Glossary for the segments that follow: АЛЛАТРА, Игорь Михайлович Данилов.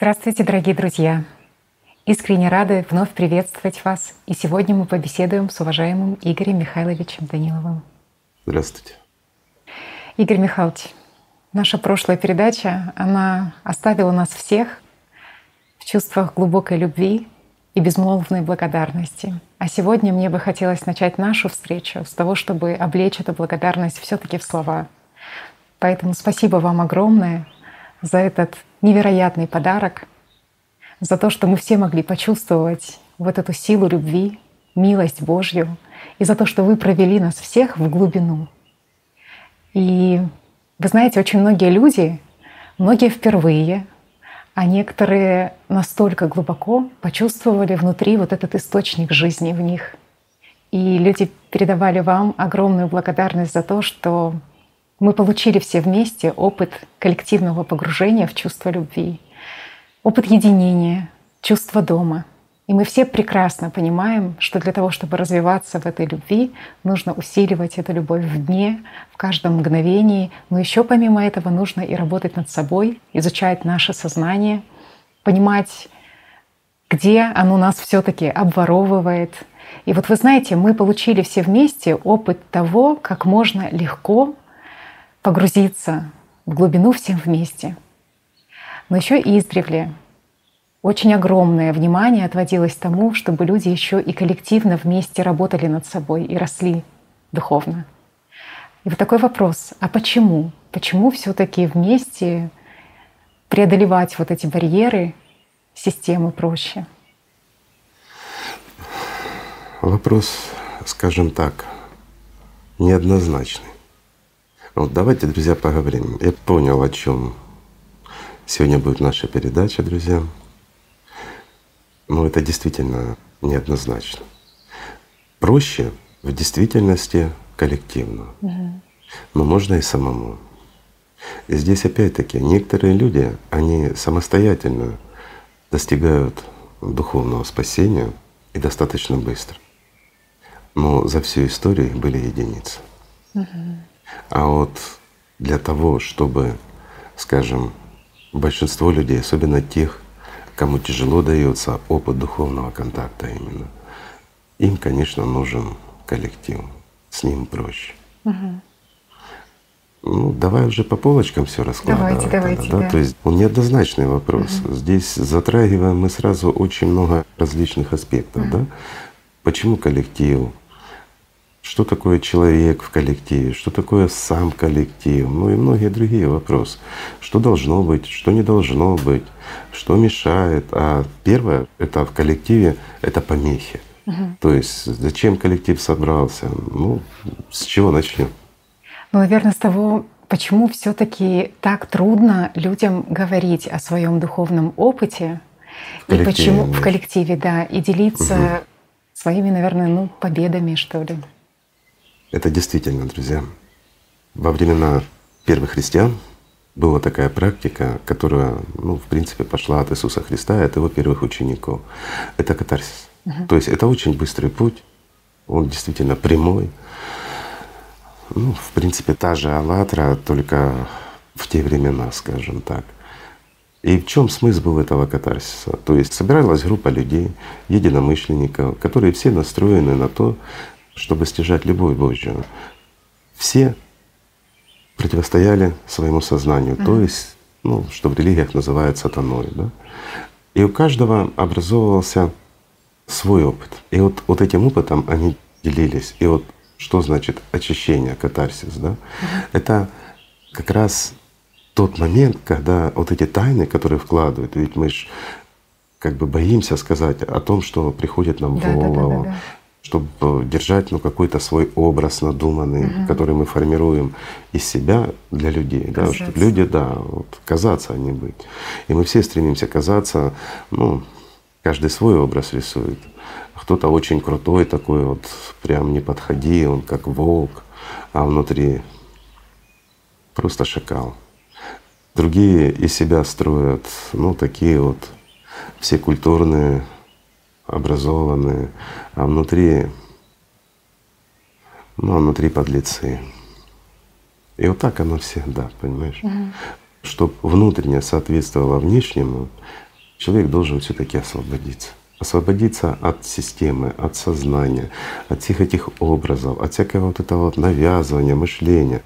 Здравствуйте, дорогие друзья! Искренне рады вновь приветствовать вас. И сегодня мы побеседуем с уважаемым Игорем Михайловичем Даниловым. Здравствуйте. Игорь Михайлович, наша прошлая передача, она оставила нас всех в чувствах глубокой любви и безмолвной благодарности. А сегодня мне бы хотелось начать нашу встречу с того, чтобы облечь эту благодарность все-таки в слова. Поэтому спасибо вам огромное за этот невероятный подарок, за то, что мы все могли почувствовать вот эту силу любви, милость Божью, и за то, что вы провели нас всех в глубину. И вы знаете, очень многие люди, многие впервые, а некоторые настолько глубоко почувствовали внутри вот этот источник жизни в них. И люди передавали вам огромную благодарность за то, что мы получили все вместе опыт коллективного погружения в чувство любви, опыт единения, чувство дома. И мы все прекрасно понимаем, что для того, чтобы развиваться в этой любви, нужно усиливать эту любовь в дне, в каждом мгновении. Но еще помимо этого нужно и работать над собой, изучать наше сознание, понимать, где оно нас все-таки обворовывает. И вот вы знаете, мы получили все вместе опыт того, как можно легко погрузиться в глубину всем вместе. Но еще и издревле очень огромное внимание отводилось тому, чтобы люди еще и коллективно вместе работали над собой и росли духовно. И вот такой вопрос: а почему? Почему все-таки вместе преодолевать вот эти барьеры системы проще? Вопрос, скажем так, неоднозначный. Вот давайте, друзья, поговорим. Я понял, о чем сегодня будет наша передача, друзья. Но это действительно неоднозначно. Проще в действительности коллективно, но можно и самому. И здесь опять-таки некоторые люди, они самостоятельно достигают духовного спасения и достаточно быстро. Но за всю историю были единицы. А вот для того, чтобы, скажем, большинство людей, особенно тех, кому тяжело дается опыт духовного контакта именно, им, конечно, нужен коллектив, с ним проще. Ну, давай уже по полочкам все раскладывать. Давайте. То есть он неоднозначный вопрос. Здесь затрагиваем мы сразу очень много различных аспектов. Почему коллектив? Что такое человек в коллективе, что такое сам коллектив, ну и многие другие вопросы. Что должно быть, что не должно быть, что мешает. А первое — это в коллективе — это помехи. То есть зачем коллектив собрался, ну с чего начнем? Ну, наверное, с того, почему все-таки так трудно людям говорить о своем духовном опыте и почему в коллективе, да, и делиться своими, наверное, ну, победами, что ли. Это действительно, друзья. Во времена первых христиан была такая практика, которая, ну, в принципе, пошла от Иисуса Христа и от Его первых учеников. Это катарсис. То есть это очень быстрый путь, он действительно прямой. Ну, в принципе, та же «АЛЛАТРА», только в те времена, скажем так. И в чем смысл был этого катарсиса? То есть собиралась группа людей, единомышленников, которые все настроены на то, чтобы стяжать любовь Божью. Все противостояли своему сознанию, то есть, ну, что в религиях называют сатаной. И у каждого образовывался свой опыт. И вот, этим опытом они делились. И вот что значит очищение, катарсис? Это как раз тот момент, когда вот эти тайны, которые вкладывают, ведь мы же как бы боимся сказать о том, что приходит нам в голову, чтобы держать, ну, какой-то свой образ надуманный, который мы формируем из себя для людей, чтобы люди, вот, казаться, а не быть. И мы все стремимся казаться, ну, каждый свой образ рисует. Кто-то очень крутой такой, вот прям не подходи, он как волк, а внутри просто шакал. Другие из себя строят, ну, такие вот все культурные, образованные, а внутри, ну, внутри подлецы. И вот так оно всегда, понимаешь? Чтобы внутреннее соответствовало внешнему, человек должен все-таки освободиться. Освободиться от системы, от сознания, от всех этих образов, от всякого вот этого вот навязывания, мышления.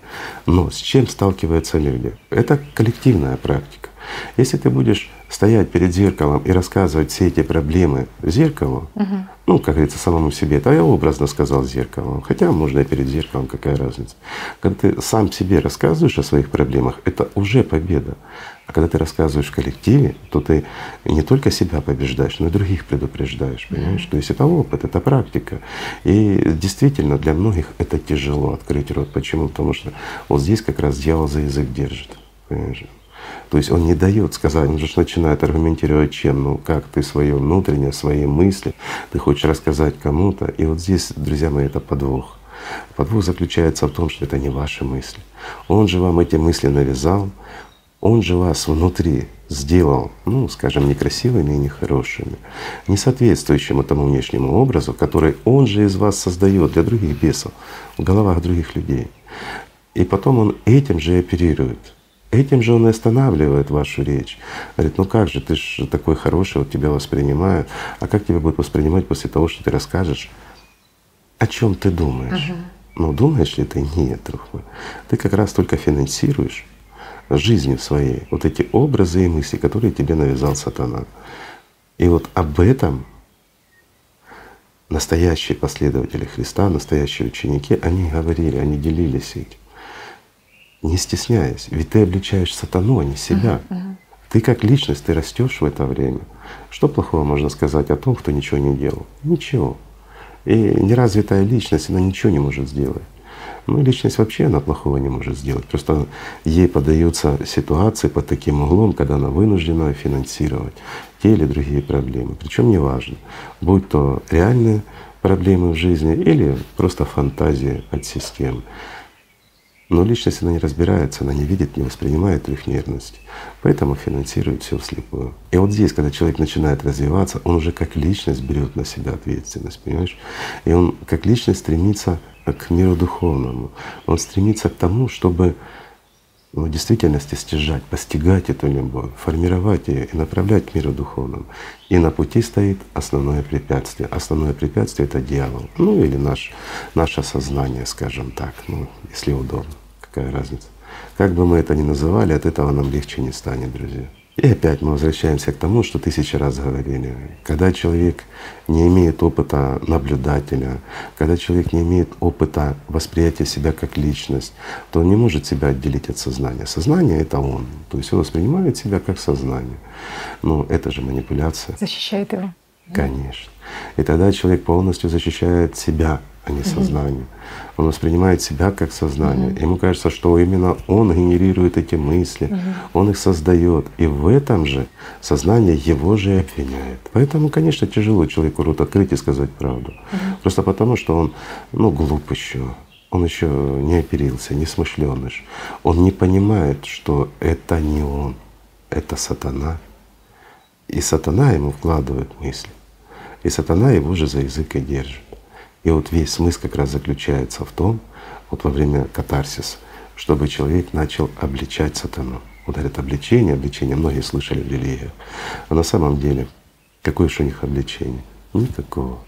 Но с чем сталкиваются люди? Это коллективная практика. Если ты будешь стоять перед зеркалом и рассказывать все эти проблемы зеркалу, ну, как говорится, самому себе, это я образно сказал зеркалу, хотя можно и перед зеркалом, какая разница. Когда ты сам себе рассказываешь о своих проблемах, это уже победа. А когда ты рассказываешь в коллективе, то ты не только себя побеждаешь, но и других предупреждаешь, понимаешь? То есть это опыт, это практика. И действительно для многих это тяжело открыть рот. Почему? Потому что вот здесь как раз дьявол за язык держит, понимаешь? То есть он не дает сказать, он же начинает аргументировать чем, ну как ты свое внутреннее, свои мысли, ты хочешь рассказать кому-то. И вот здесь, друзья мои, это подвох. Подвох заключается в том, что это не ваши мысли. Он же вам эти мысли навязал, он же вас внутри сделал, ну скажем, некрасивыми и нехорошими, не соответствующим этому внешнему образу, который он же из вас создает для других бесов, в головах других людей. И потом он этим же оперирует. Этим же он и останавливает вашу речь. Говорит, ну как же, ты же такой хороший, вот тебя воспринимают. А как тебя будут воспринимать после того, что ты расскажешь, о чем ты думаешь? Ну думаешь ли ты? Нет, друг мой. Ты как раз только финансируешь жизнью своей вот эти образы и мысли, которые тебе навязал сатана. И вот об этом настоящие последователи Христа, настоящие ученики, они говорили, они делились этим. Не стесняясь, ведь ты обличаешь сатану, а не себя. Ты как личность, ты растешь в это время. Что плохого можно сказать о том, кто ничего не делал? Ничего. И неразвитая личность, она ничего не может сделать. Ну личность вообще она плохого не может сделать. Просто ей поддаются ситуации под таким углом, когда она вынуждена финансировать те или другие проблемы. Причем неважно, будь то реальные проблемы в жизни или просто фантазии от системы. Но личность, она не разбирается, она не видит, не воспринимает их нервности, поэтому финансирует все вслепую. И вот здесь, когда человек начинает развиваться, он уже как личность берет на себя ответственность, понимаешь? И он как личность стремится к миру духовному, он стремится к тому, чтобы в действительности стяжать, постигать эту любовь, формировать ее и направлять к миру духовному. И на пути стоит основное препятствие. Основное препятствие — это дьявол, ну или наше сознание, скажем так, ну если удобно, какая разница. Как бы мы это ни называли, от этого нам легче не станет, друзья. И опять мы возвращаемся к тому, что тысячи раз говорили. Когда человек не имеет опыта наблюдателя, когда человек не имеет опыта восприятия себя как личность, то он не может себя отделить от сознания. Сознание — это он. То есть он воспринимает себя как сознание. Но это же манипуляция. Защищает его. Конечно. И тогда человек полностью защищает себя, а не сознание. Он воспринимает себя как сознание. Ему кажется, что именно он генерирует эти мысли, он их создает. И в этом же сознание его же и обвиняет. Поэтому, конечно, тяжело человеку рот открыть и сказать правду. Просто потому, что он, ну, глуп еще, он еще не оперился, не смышленыш. Он не понимает, что это не он, это сатана. И сатана ему вкладывает мысли. И сатана его же за язык и держит. И вот весь смысл как раз заключается в том, вот во время катарсиса, чтобы человек начал обличать сатану. Вот говорят, обличение, обличение, многие слышали в религиях. А на самом деле какое же у них обличение? Никакого.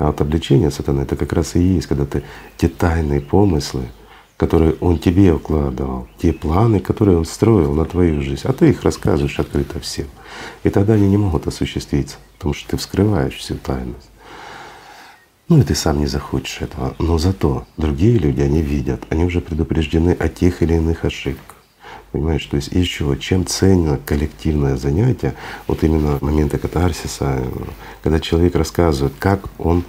А вот обличение сатаны — это как раз и есть, когда ты те тайные помыслы, которые он тебе укладывал, те планы, которые он строил на твою жизнь, а ты их рассказываешь открыто всем. И тогда они не могут осуществиться, потому что ты вскрываешь всю тайность. Ну и ты сам не захочешь этого. Но зато другие люди, они видят, они уже предупреждены о тех или иных ошибках. Понимаешь, то есть еще чем ценно коллективное занятие, вот именно моменты катарсиса, когда человек рассказывает, как он,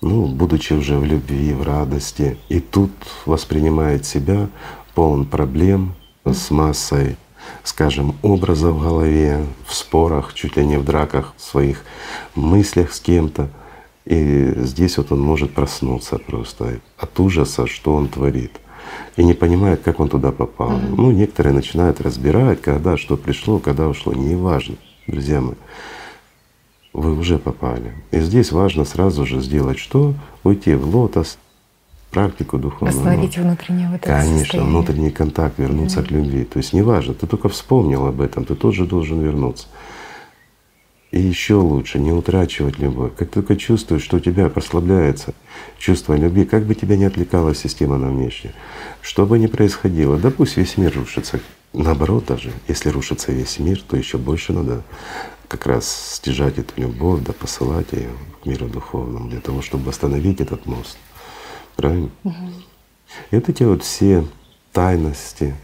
ну, будучи уже в любви, в радости, и тут воспринимает себя полон проблем, с массой, скажем, образов в голове, в спорах, чуть ли не в драках, в своих мыслях с кем-то. И здесь вот он может проснуться просто от ужаса, что он творит, и не понимает, как он туда попал. Ну, некоторые начинают разбирать, когда что пришло, когда ушло. Неважно, друзья мои, вы уже попали. И здесь важно сразу же сделать что? Уйти в лотос, практику духовную. Восстановить внутреннее вот это состояние. Конечно, внутренний контакт, вернуться к любви. То есть неважно, ты только вспомнил об этом, ты тоже должен вернуться. И еще лучше не утрачивать любовь. Как только чувствуешь, что у тебя прослабляется чувство любви, как бы тебя ни отвлекала система на внешнее, что бы ни происходило, да пусть весь мир рушится. Наоборот даже, если рушится весь мир, то еще больше надо как раз стяжать эту любовь, да посылать ее к миру духовному для того, чтобы восстановить этот мост. Правильно? Угу. И вот эти вот все тайности,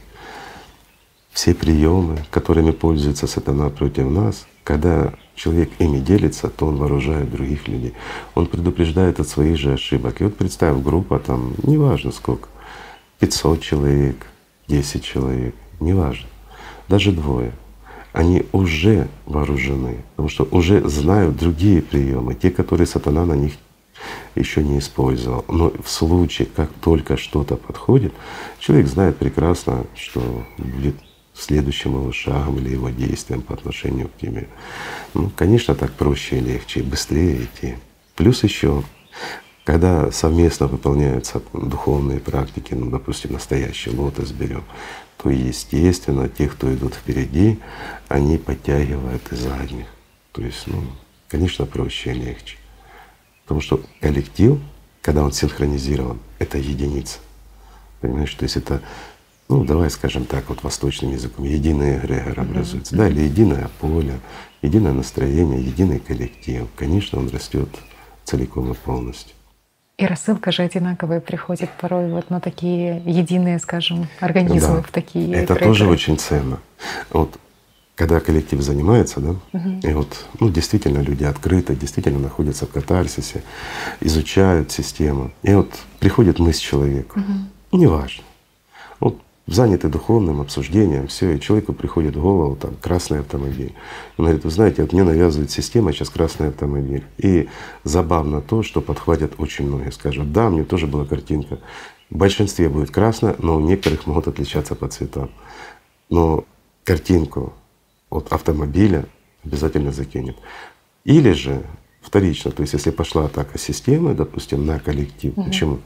все приемы, которыми пользуется сатана против нас, когда человек ими делится, то он вооружает других людей. Он предупреждает от своих же ошибок. И вот представь, группа там, неважно сколько, 500 человек, 10 человек, неважно, даже двое, они уже вооружены, потому что уже знают другие приемы, те, которые сатана на них еще не использовал. Но в случае, как только что-то подходит, человек знает прекрасно, что будет следующим его шагом или его действием по отношению к тебе. Ну, конечно, так проще и легче, и быстрее идти. Плюс еще, когда совместно выполняются духовные практики, ну, допустим, настоящий лотос берем, то, естественно, те, кто идут впереди, они подтягивают и задних. То есть, ну, конечно, проще и легче. Потому что коллектив, когда он синхронизирован, это единица. Понимаешь, то есть это, ну, давай скажем так, вот восточным языком, единый эгрегор образуется, да, или единое поле, единое настроение, единый коллектив. Конечно, он растет целиком и полностью. И рассылка же одинаковая приходит порой вот на такие единые, скажем, организмы, да, в такие это эгрегоры. Тоже очень ценно. Вот когда коллектив занимается, да, и вот, ну, действительно люди открыты, действительно находятся в катарсисе, изучают систему. И вот приходит мысль человеку, неважно. Вот заняты духовным обсуждением, все, и человеку приходит в голову там красный автомобиль. Он говорит: вы знаете, вот мне навязывает система сейчас красный автомобиль. И забавно то, что подхватят очень многие, скажут: да, мне тоже была картинка. В большинстве будет красно, но у некоторых могут отличаться по цветам. Но картинку от автомобиля обязательно закинет. Или же вторично, то есть если пошла атака системы, допустим, на коллектив. Почему?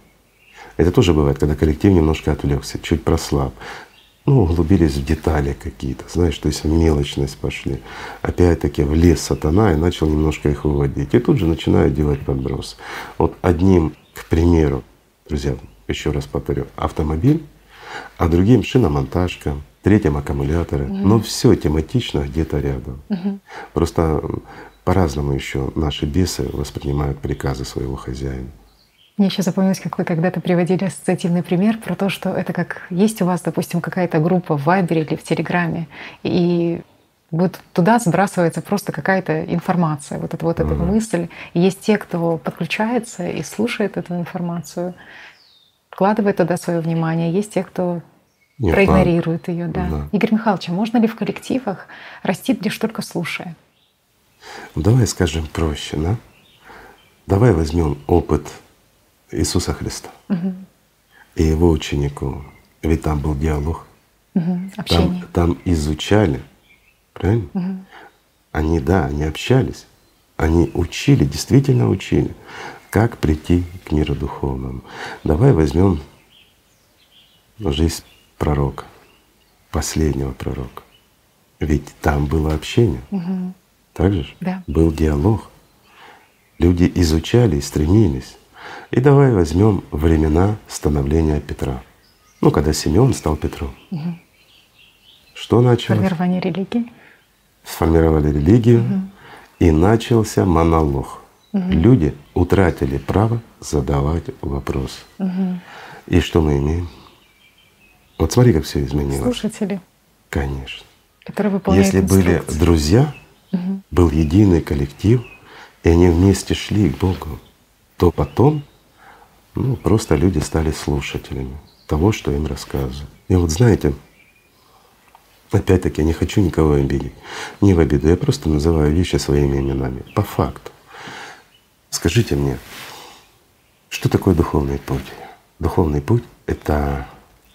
Это тоже бывает, когда коллектив немножко отвлекся, чуть прослаб, ну, углубились в детали какие-то, знаешь, то есть в мелочность пошли. Опять-таки влез сатана и начал немножко их выводить. И тут же начинают делать подброс. Вот одним, к примеру, друзья, еще раз повторю, автомобиль, а другим шиномонтажка, третьим аккумуляторы, но все тематично где-то рядом. Просто по-разному еще наши бесы воспринимают приказы своего хозяина. Мне еще запомнилось, как вы когда-то приводили ассоциативный пример про то, что это как есть у вас, допустим, какая-то группа в Вайбере или в Телеграме, и вот туда сбрасывается просто какая-то информация, вот эта мысль. И есть те, кто подключается и слушает эту информацию, вкладывает туда свое внимание, есть те, кто проигнорирует ее. Да. Да. Игорь Михайлович, а можно ли в коллективах расти лишь только слушая? Давай скажем проще, да? Давай возьмем опыт Иисуса Христа и Его учеников. Ведь там был диалог, там изучали, правильно? Они, да, они общались, они учили, действительно учили, как прийти к миру духовному. Давай возьмем жизнь пророка, последнего пророка. Ведь там было общение, так же? Да. Был диалог. Люди изучали и стремились. И давай возьмем времена становления Петра. Ну, когда Симеон стал Петром. Что началось? Формирование религии. Сформировали религию, и начался монолог. Люди утратили право задавать вопрос. И что мы имеем? Вот смотри, как все изменилось. Слушатели. Конечно. Которые выполняют инструкции. Если были друзья, был единый коллектив, и они вместе шли к Богу, то потом, ну, просто люди стали слушателями того, что им рассказывают. И вот знаете, опять-таки я не хочу никого обидеть, не в обиду, я просто называю вещи своими именами, по факту. Скажите мне, что такое духовный путь? Духовный путь — это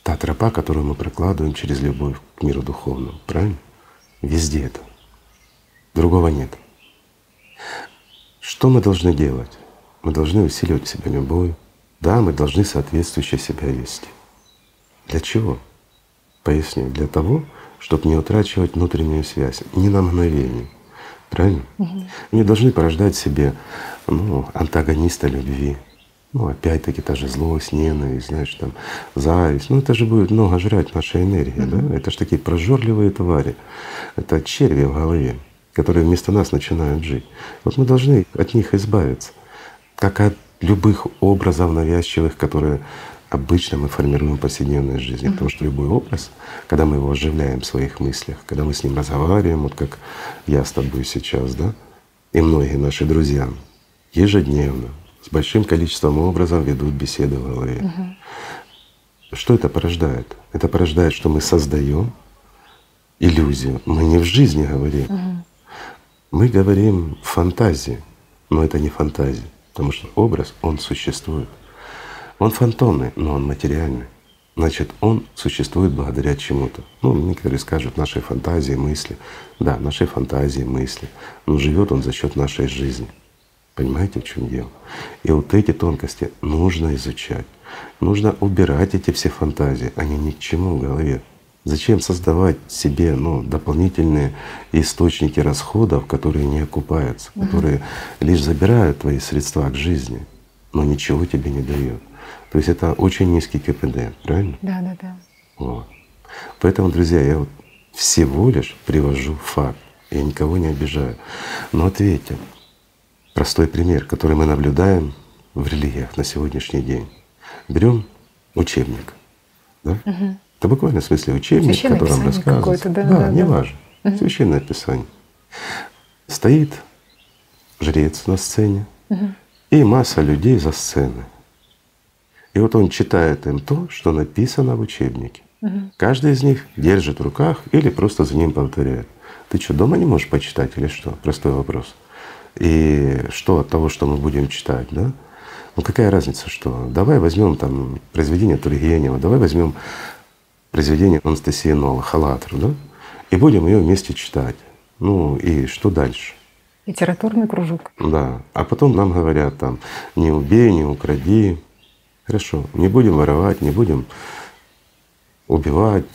та тропа, которую мы прокладываем через любовь к миру духовному, правильно? Везде это. Другого нет. Что мы должны делать? Мы должны усиливать в себе любовь. Да, мы должны соответствующе себя вести. Для чего? Поясню. Для того, чтобы не утрачивать внутреннюю связь ни на мгновение. правильно? Угу. Не должны порождать в себе, ну, антагониста любви. Ну, опять-таки, та же злость, ненависть, знаешь, там, зависть. Ну, это же будет много жрать нашей энергии, да? Это же такие прожорливые твари. Это черви в голове, которые вместо нас начинают жить. Вот мы должны от них избавиться, как от любых образов навязчивых, которые обычно мы формируем в повседневной жизни. Потому что любой образ, когда мы его оживляем в своих мыслях, когда мы с ним разговариваем, вот как я с тобой сейчас, да, и многие наши друзья ежедневно с большим количеством образов ведут беседы в голове. Что это порождает? Это порождает, что мы создаем иллюзию. Мы не в жизни говорим, мы говорим в фантазии, но это не фантазия, потому что образ, он существует. Он фантомный, но он материальный. Значит, он существует благодаря чему-то. Ну, некоторые скажут, нашей фантазии, мысли. Да, нашей фантазии, мысли. Но живет он за счет нашей жизни. Понимаете, в чем дело? И вот эти тонкости нужно изучать. Нужно убирать эти все фантазии. Они ни к чему в голове. Зачем создавать себе, ну, дополнительные источники расходов, которые не окупаются, которые лишь забирают твои средства к жизни, но ничего тебе не дают. То есть это очень низкий КПД, правильно? Да, да, да. Вот. Поэтому, друзья, я вот всего лишь привожу факт, я никого не обижаю. Но ответьте, простой пример, который мы наблюдаем в религиях на сегодняшний день. Берем учебник, да? Это буквально в смысле учебник, в котором рассказывается. Да, да, да, неважно. Священное Писание. Стоит жрец на сцене и масса людей за сценой. И вот он читает им то, что написано в учебнике. Каждый из них держит в руках или просто за ним повторяет. Ты что, дома не можешь почитать или что? Простой вопрос. И что от того, что мы будем читать, да? Ну какая разница, что? Давай возьмем там произведение Тургенева, давай возьмем произведение Анастасии Новых, «АЛЛАТРУ», да? И будем ее вместе читать. Ну и что дальше? Литературный кружок. Да. А потом нам говорят там «не убей, не укради». Хорошо, не будем воровать, не будем убивать,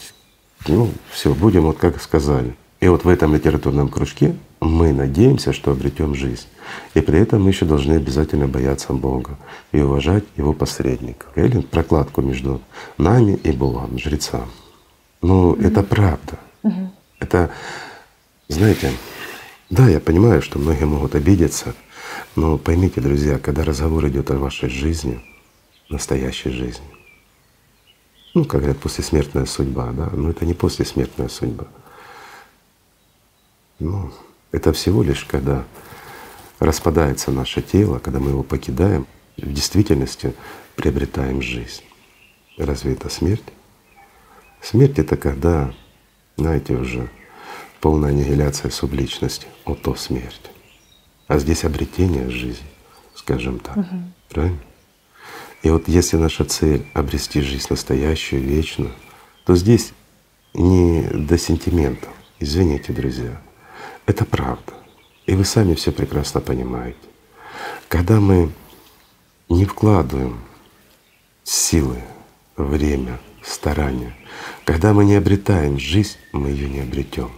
ну все, будем вот как сказали. И вот в этом литературном кружке мы надеемся, что обретем жизнь. И при этом мы еще должны обязательно бояться Бога и уважать Его посредников, или прокладку между нами и Богом, жреца. Ну это правда. Это, знаете, да, я понимаю, что многие могут обидеться, но поймите, друзья, когда разговор идет о вашей жизни, настоящей жизни. Ну, как говорят, послесмертная судьба, да? Но это не послесмертная судьба. Ну, это всего лишь когда распадается наше тело, когда мы его покидаем, в действительности приобретаем жизнь. Разве это смерть? Смерть — это когда, знаете, уже полная аннигиляция субличности, вот то смерть. А здесь обретение жизни, скажем так. Правильно? И вот если наша цель — обрести жизнь настоящую, вечную, то здесь не до сентиментов. Извините, друзья, это правда. И вы сами все прекрасно понимаете. Когда мы не вкладываем силы, время, старания, когда мы не обретаем жизнь, мы ее не обретем.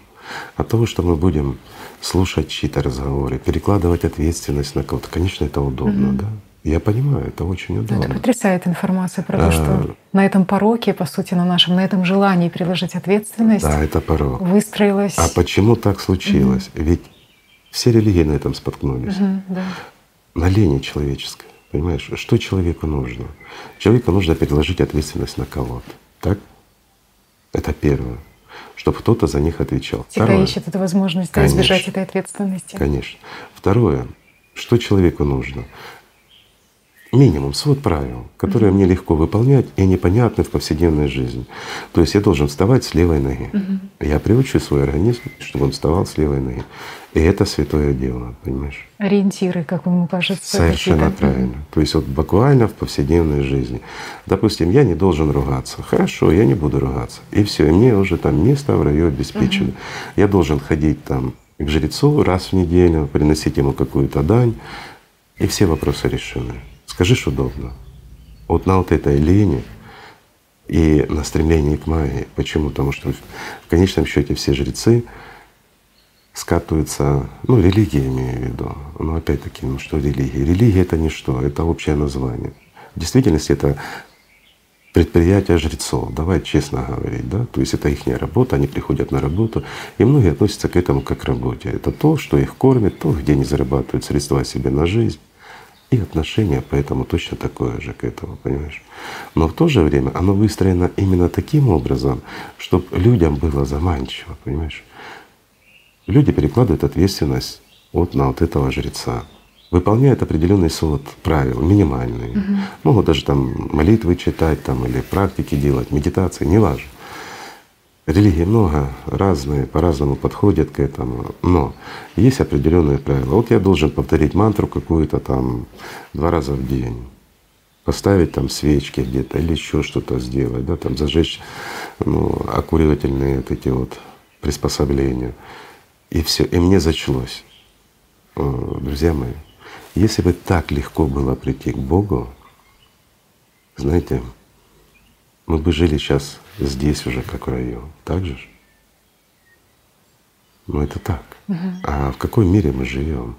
От того, что мы будем слушать чьи-то разговоры, перекладывать ответственность на кого-то, конечно, это удобно, да? Я понимаю, это очень удобно. Это потрясает информация про то, что на этом пороке, по сути, на нашем, на этом желании приложить ответственность. Да, это порок. Выстроилась. А почему так случилось? Ведь все религии на этом споткнулись. На лени человеческой. Понимаешь, что человеку нужно? Человеку нужно переложить ответственность на кого-то. Так? Это первое. Чтобы кто-то за них отвечал. Всегда ищет эту возможность избежать этой ответственности. Конечно. Второе. Что человеку нужно? Минимум, свод правил, которые мне легко выполнять и непонятны в повседневной жизни. То есть я должен вставать с левой ноги. Я приучу свой организм, чтобы он вставал с левой ноги. И это святое дело, понимаешь? Ориентиры, как ему кажется. Совершенно правильно. То есть вот буквально в повседневной жизни. Допустим, я не должен ругаться. Хорошо, я не буду ругаться. И все, и мне уже там место в раю обеспечено. Я должен ходить там к жрецу раз в неделю, приносить ему какую-то дань, и все вопросы решены. Скажешь удобно. Вот на вот этой лени и на стремлении к магии. Почему? Потому что в конечном счете все жрецы скатывается, ну, религия, имею в виду, но опять-таки, ну что религия? Религия — это не что, это общее название. В действительности это предприятие жрецов, давай честно говорить, да, то есть это их работа, они приходят на работу, и многие относятся к этому как к работе. Это то, что их кормит, то, где они зарабатывают средства себе на жизнь. И отношение поэтому точно такое же к этому, понимаешь? Но в то же время оно выстроено именно таким образом, чтобы людям было заманчиво, понимаешь? Люди перекладывают ответственность вот на вот этого жреца, выполняют определенный свод правил, минимальные. Могут даже там молитвы читать там, или практики делать, медитации, неважно. Религий много, разные, по-разному подходят к этому, но есть определенные правила. Вот я должен повторить мантру какую-то там 2 раза в день, поставить там свечки где-то или еще что-то сделать, да, там зажечь, ну, окуривательные вот эти вот приспособления. И все, и мне зачлось. Друзья мои, если бы так легко было прийти к Богу, знаете, мы бы жили сейчас здесь уже как в раю, так же? Ну это так. А в какой мире мы живем?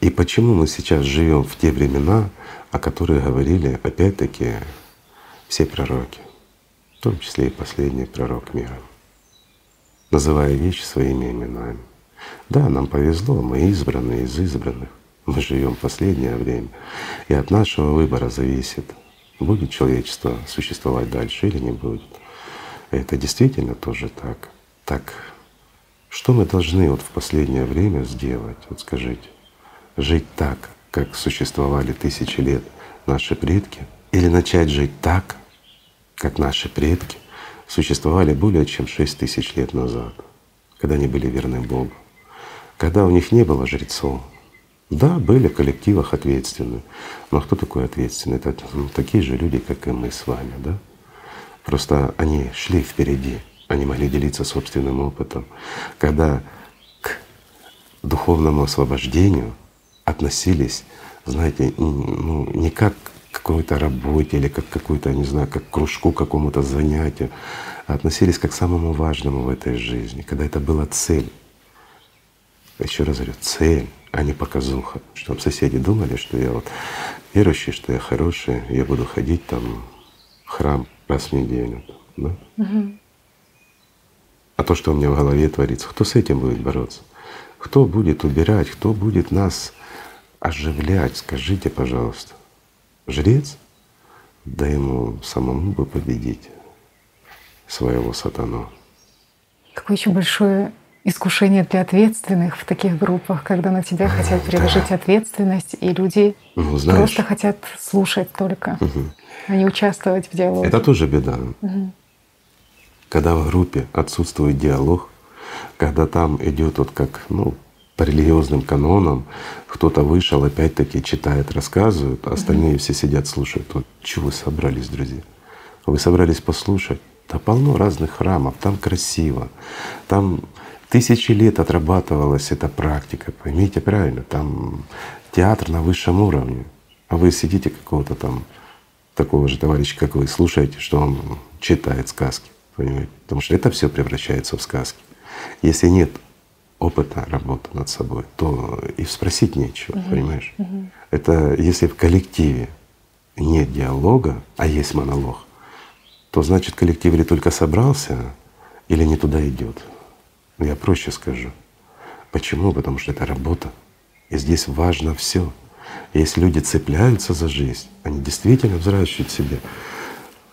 И почему мы сейчас живем в те времена, о которых говорили опять-таки все пророки, в том числе и последний пророк мира, называя вещи своими именами? Да, нам повезло, мы избранные из избранных, мы живем в последнее время, и от нашего выбора зависит, будет человечество существовать дальше или не будет. Это действительно тоже так. Так что мы должны вот в последнее время сделать? Вот скажите, жить так, как существовали тысячи лет наши предки, или начать жить так, как наши предки существовали более чем 6000 лет назад, когда они были верны Богу, когда у них не было жрецов. Да, были в коллективах ответственны. Но кто такой ответственный? Это, ну, такие же люди, как и мы с вами, да? Просто они шли впереди, они могли делиться собственным опытом, когда к духовному освобождению относились, знаете, ну, не как к какой-то работе или как к какой-то, не знаю, как к кружку, к какому-то занятию, а относились как к самому важному в этой жизни, когда это была цель. Еще раз говорю, цель, а не показуха. Чтобы соседи думали, что я вот верующий, что я хороший, я буду ходить там в храм раз в неделю. Да? А то, что у меня в голове творится, кто с этим будет бороться? Кто будет убирать, кто будет нас оживлять? Скажите, пожалуйста. Жрец? Да ему самому бы победить своего сатану. Какое еще большое искушение для ответственных в таких группах, когда на тебя хотят переложить ответственность, и люди, ну, знаешь, просто хотят слушать только, а не участвовать в диалоге. Это тоже беда. Когда в группе отсутствует диалог, когда там идет вот как, ну, по религиозным канонам, кто-то вышел, опять-таки читает, рассказывает, а остальные все сидят, слушают. Вот чего вы собрались, друзья? Вы собрались послушать? Да полно разных храмов, там красиво, там… Тысячи лет отрабатывалась эта практика, поймите правильно, там театр на высшем уровне, а вы сидите какого-то там такого же товарища, как вы, слушаете, что он читает сказки, понимаете? Потому что это все превращается в сказки. Если нет опыта работы над собой, то и спросить нечего, понимаешь? Это если в коллективе нет диалога, а есть монолог, то значит коллектив или только собрался, или не туда идет. Но я проще скажу. Почему? Потому что это работа. И здесь важно все. Если люди цепляются за жизнь, они действительно взращивают в себе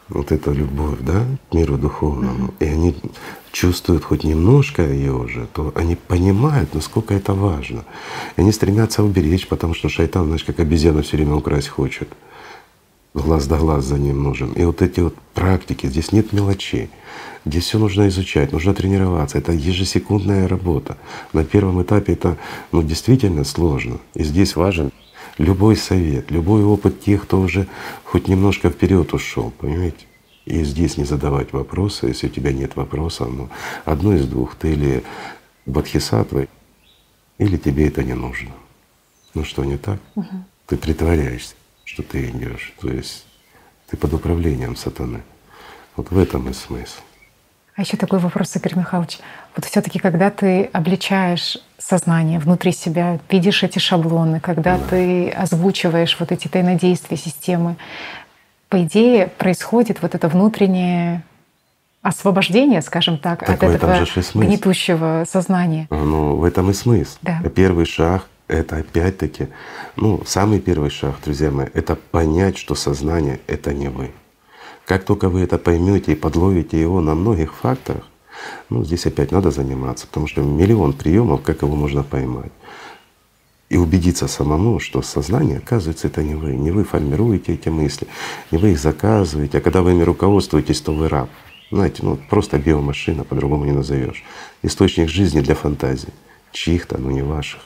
вот эту любовь, да, к миру духовному, и они чувствуют хоть немножко ее уже, то они понимают, насколько это важно. И они стремятся уберечь, потому что шайтан, знаешь, как обезьяна, все время украсть хочет. Глаз да глаз за ним нужен. И вот эти вот практики, здесь нет мелочей, здесь все нужно изучать, нужно тренироваться. Это ежесекундная работа. На первом этапе это, ну, действительно сложно. И здесь важен любой совет, любой опыт тех, кто уже хоть немножко вперед ушел, понимаете? И здесь не задавать вопросы, если у тебя нет вопросов, ну, одно из двух, ты или бодхисаттва, или тебе это не нужно. Ну что, не так? Ты притворяешься, что ты идешь, то есть ты под управлением сатаны. Вот в этом и смысл. А еще такой вопрос, Игорь Михайлович. Вот все-таки, когда ты обличаешь сознание внутри себя, видишь эти шаблоны, когда ты озвучиваешь вот эти тайнодействия системы, по идее, происходит вот это внутреннее освобождение, скажем так, от этого гнетущего сознания. Ну, в этом и смысл. Да. Первый шаг — это опять-таки, ну, самый первый шаг, друзья мои, это понять, что сознание — это не вы. Как только вы это поймете и подловите его на многих фактах, ну, здесь опять надо заниматься, потому что миллион приемов, как его можно поймать. И убедиться самому, что сознание, оказывается, это не вы. Не вы формируете эти мысли, не вы их заказываете. А когда вы ими руководствуетесь, то вы раб. Знаете, ну просто биомашина, по-другому не назовешь. Источник жизни для фантазий. Чьих-то, но не ваших.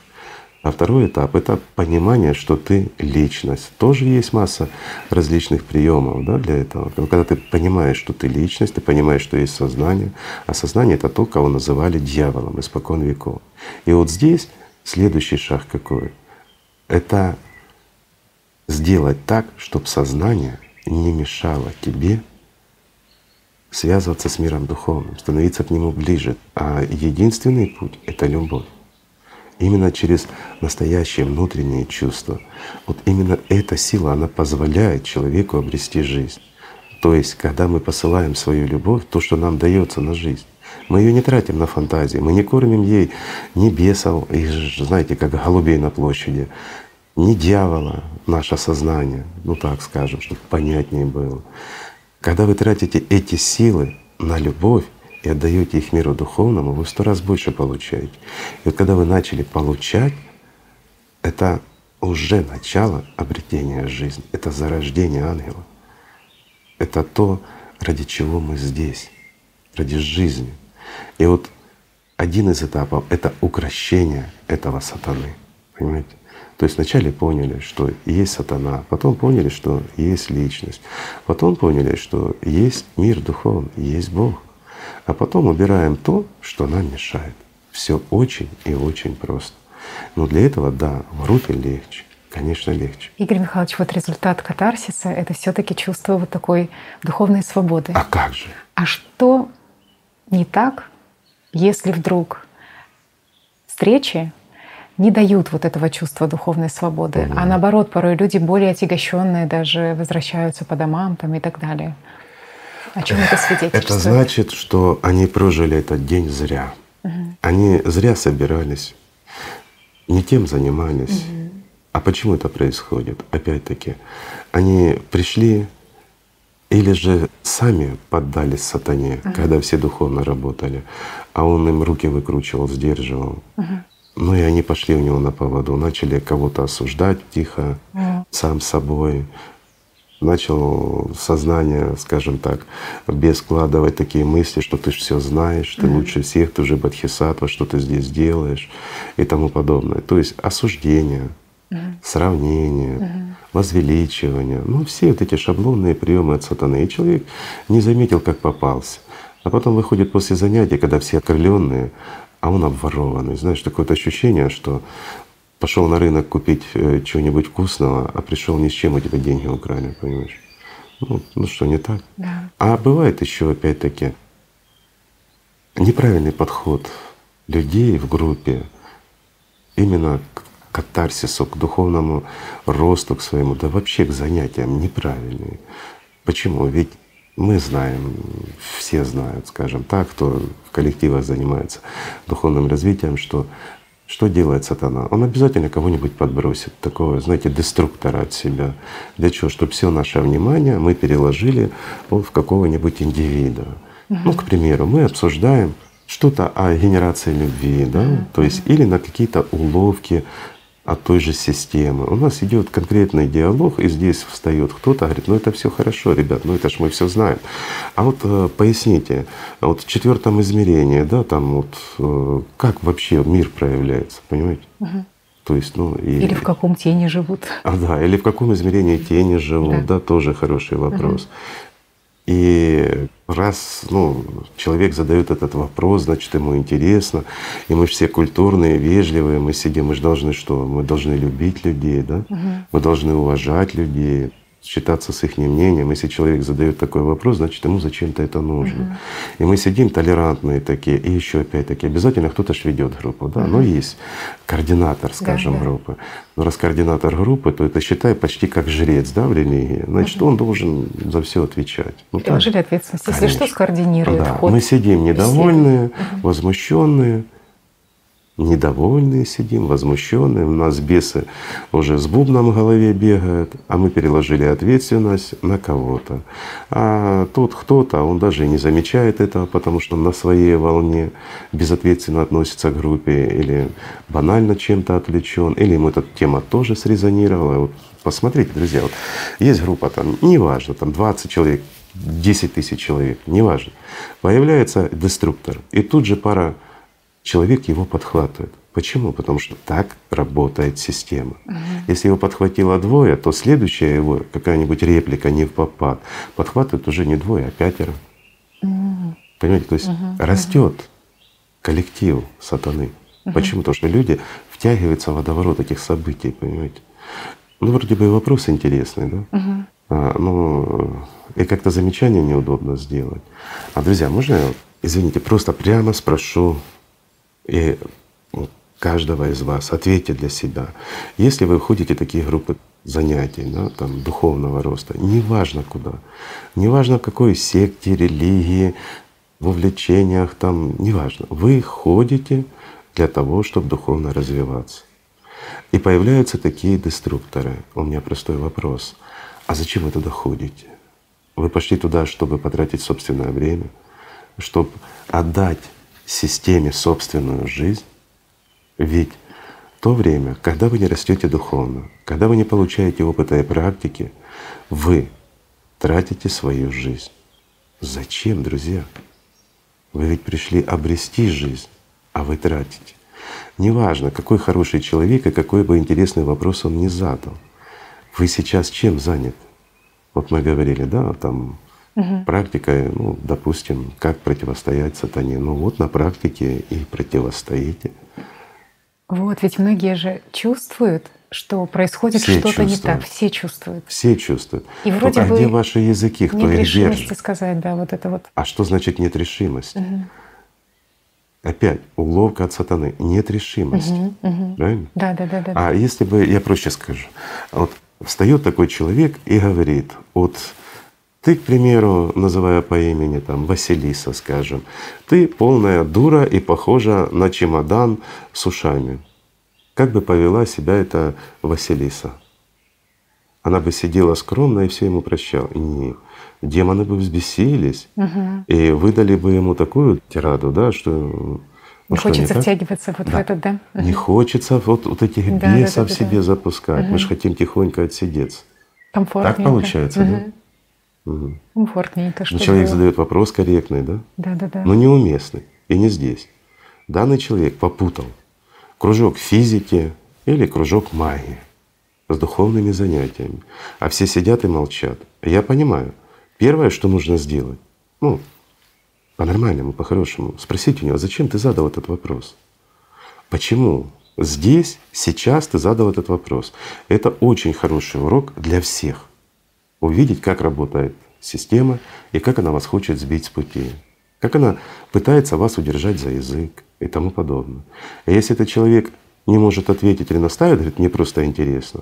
А второй этап — это понимание, что ты личность. Тоже есть масса различных приемов, да, для этого. Когда ты понимаешь, что ты личность, ты понимаешь, что есть сознание. А сознание — это то, кого называли дьяволом испокон веков. И вот здесь следующий шаг какой? Это сделать так, чтобы сознание не мешало тебе связываться с миром духовным, становиться к нему ближе. А единственный путь — это любовь. Именно через настоящие внутренние чувства. Вот именно эта сила, она позволяет человеку обрести жизнь. То есть, когда мы посылаем свою любовь, то, что нам дается на жизнь, мы ее не тратим на фантазии, мы не кормим ей ни бесов, их, знаете, как голубей на площади, ни дьявола, наше сознание, ну так скажем, чтобы понятнее было. Когда вы тратите эти силы на любовь, и отдаете их миру духовному, вы в 100 раз больше получаете. И вот когда вы начали получать, это уже начало обретения жизни, это зарождение ангела, это то, ради чего мы здесь, ради жизни. И вот один из этапов — это укрощение этого сатаны, понимаете? То есть вначале поняли, что есть сатана, потом поняли, что есть Личность, потом поняли, что есть мир духовный, есть Бог. А потом убираем то, что нам мешает. Все очень и очень просто. Но для этого, да, в руки легче, конечно, легче. Игорь Михайлович, вот результат катарсиса — это все-таки чувство вот такой духовной свободы. А как же? А что не так, если вдруг встречи не дают вот этого чувства духовной свободы, а наоборот, порой люди более отягощенные даже возвращаются по домам там, и так далее? О чем это свидетельствует? Это значит, что они прожили этот день зря. Они зря собирались, не тем занимались. А почему это происходит? Опять-таки, они пришли или же сами поддались сатане, когда все духовно работали, а он им руки выкручивал, сдерживал. Ну и они пошли у него на поводу, начали кого-то осуждать тихо, сам собой. Начал сознание, скажем так, без складывать такие мысли, что ты же все знаешь, ты лучше всех, ты же бодхисаттва, что ты здесь делаешь и тому подобное. То есть осуждение, сравнение, возвеличивание, ну все вот эти шаблонные приемы от сатаны. И человек не заметил, как попался. А потом выходит после занятий, когда все окрыленные, а он обворованный. Знаешь, такое ощущение, что пошел на рынок купить чего-нибудь вкусного, а пришел ни с чем, у тебя деньги украли, понимаешь? Ну что, не так? Да. А бывает еще опять-таки неправильный подход людей в группе именно к катарсису, к духовному росту, к своему, да вообще к занятиям неправильный. Почему? Ведь мы знаем, все знают, скажем так, кто в коллективах занимается духовным развитием, что делает сатана? Он обязательно кого-нибудь подбросит, такого, знаете, деструктора от себя. Для чего? Чтобы все наше внимание мы переложили в какого-нибудь индивида. Ну, к примеру, мы обсуждаем что-то о генерации любви, да? То есть или на какие-то уловки от той же системы. У нас идет конкретный диалог, и здесь встает кто-то, говорит: ну это все хорошо, ребят, ну это ж мы все знаем. А вот поясните, вот в 4-м измерении, да, там вот как вообще мир проявляется, понимаете? То есть, ну, или в каком тени живут. А да, или в каком измерении тени живут, да, тоже хороший вопрос. И раз человек задает этот вопрос, значит, ему интересно, и мы все культурные, вежливые, мы сидим, мы же должны что? Мы должны любить людей, да? Мы должны уважать людей. считаться с их мнением. Если человек задает такой вопрос, значит, ему зачем-то это нужно. И мы сидим толерантные такие, и еще опять-таки обязательно кто-то ж ведет группу, да, но есть координатор, скажем, группы. Но раз координатор группы, то это, считай, почти как жрец, да, в религии, значит, он должен за все отвечать. Ну, Переложили ответственность, если что, скоординирует ход. Мы сидим недовольные, возмущенные. Недовольные сидим, возмущенные, у нас бесы уже с бубном в голове бегают, а мы переложили ответственность на кого-то. А тот кто-то, он даже и не замечает этого, потому что он на своей волне безответственно относится к группе или банально чем-то отвлечен, или ему эта тема тоже срезонировала. Вот посмотрите, друзья, вот есть группа, там, неважно, там 20 человек, 10 тысяч человек, неважно. Появляется деструктор, и тут же пара человек его подхватывает. Почему? Потому что так работает система. Если его подхватило двое, то следующая его какая-нибудь реплика не в попад подхватывает уже не двое, а пятеро. Понимаете, то есть растет коллектив сатаны. Почему? Потому что люди втягиваются в водоворот этих событий, понимаете. Ну вроде бы и вопрос интересный, да? Но и как-то замечание неудобно сделать. А, друзья, можно я, извините, просто прямо спрошу и каждого из вас, ответьте для себя. Если вы входите в такие группы занятий, да, там, духовного роста, неважно куда, неважно в какой секте, религии, в увлечениях, там, неважно, вы ходите для того, чтобы духовно развиваться. И появляются такие деструкторы. У меня простой вопрос. А зачем вы туда ходите? Вы пошли туда, чтобы потратить собственное время, чтобы отдать системе собственную жизнь, ведь то время, когда вы не растете духовно, когда вы не получаете опыта и практики, вы тратите свою жизнь. Зачем, друзья? Вы ведь пришли обрести жизнь, а вы тратите. Неважно, какой хороший человек и какой бы интересный вопрос он ни задал. Вы сейчас чем заняты? Вот мы говорили, да, там практика, ну, допустим, как противостоять сатане. Ну вот на практике и противостоите. Вот, ведь многие же чувствуют, что происходит что-то не так. Все чувствуют. Все чувствуют. И вроде бы где ваши языки, кто их держит? Сказать, да, вот это вот. А что значит нет решимости? Опять уловка от сатаны. Нет решимости. Правильно? Да. А если бы, я проще скажу, вот встает такой человек и говорит: вот ты, к примеру, называя по имени там, Василиса, скажем, ты полная дура и похожа на чемодан с ушами. Как бы повела себя эта Василиса? Она бы сидела скромно и все ему прощала. Нет. Демоны бы взбесились и выдали бы ему такую тираду, да, что… Ну, хочется втягиваться вот в этот, да? Не хочется вот этих бесов себе запускать. Мы же хотим тихонько отсидеться. Так получается, да? Комфортненько, что человек задает вопрос корректный, да? Но неуместный и не здесь. Данный человек попутал кружок физики или кружок магии с духовными занятиями, а все сидят и молчат. Я понимаю, первое, что нужно сделать, ну, по-нормальному, по-хорошему, спросить у него, зачем ты задал этот вопрос? Почему здесь, сейчас ты задал этот вопрос? Это очень хороший урок для всех. Увидеть, как работает система и как она вас хочет сбить с пути, как она пытается вас удержать за язык и тому подобное. И если этот человек не может ответить или наставит, говорит, мне просто интересно,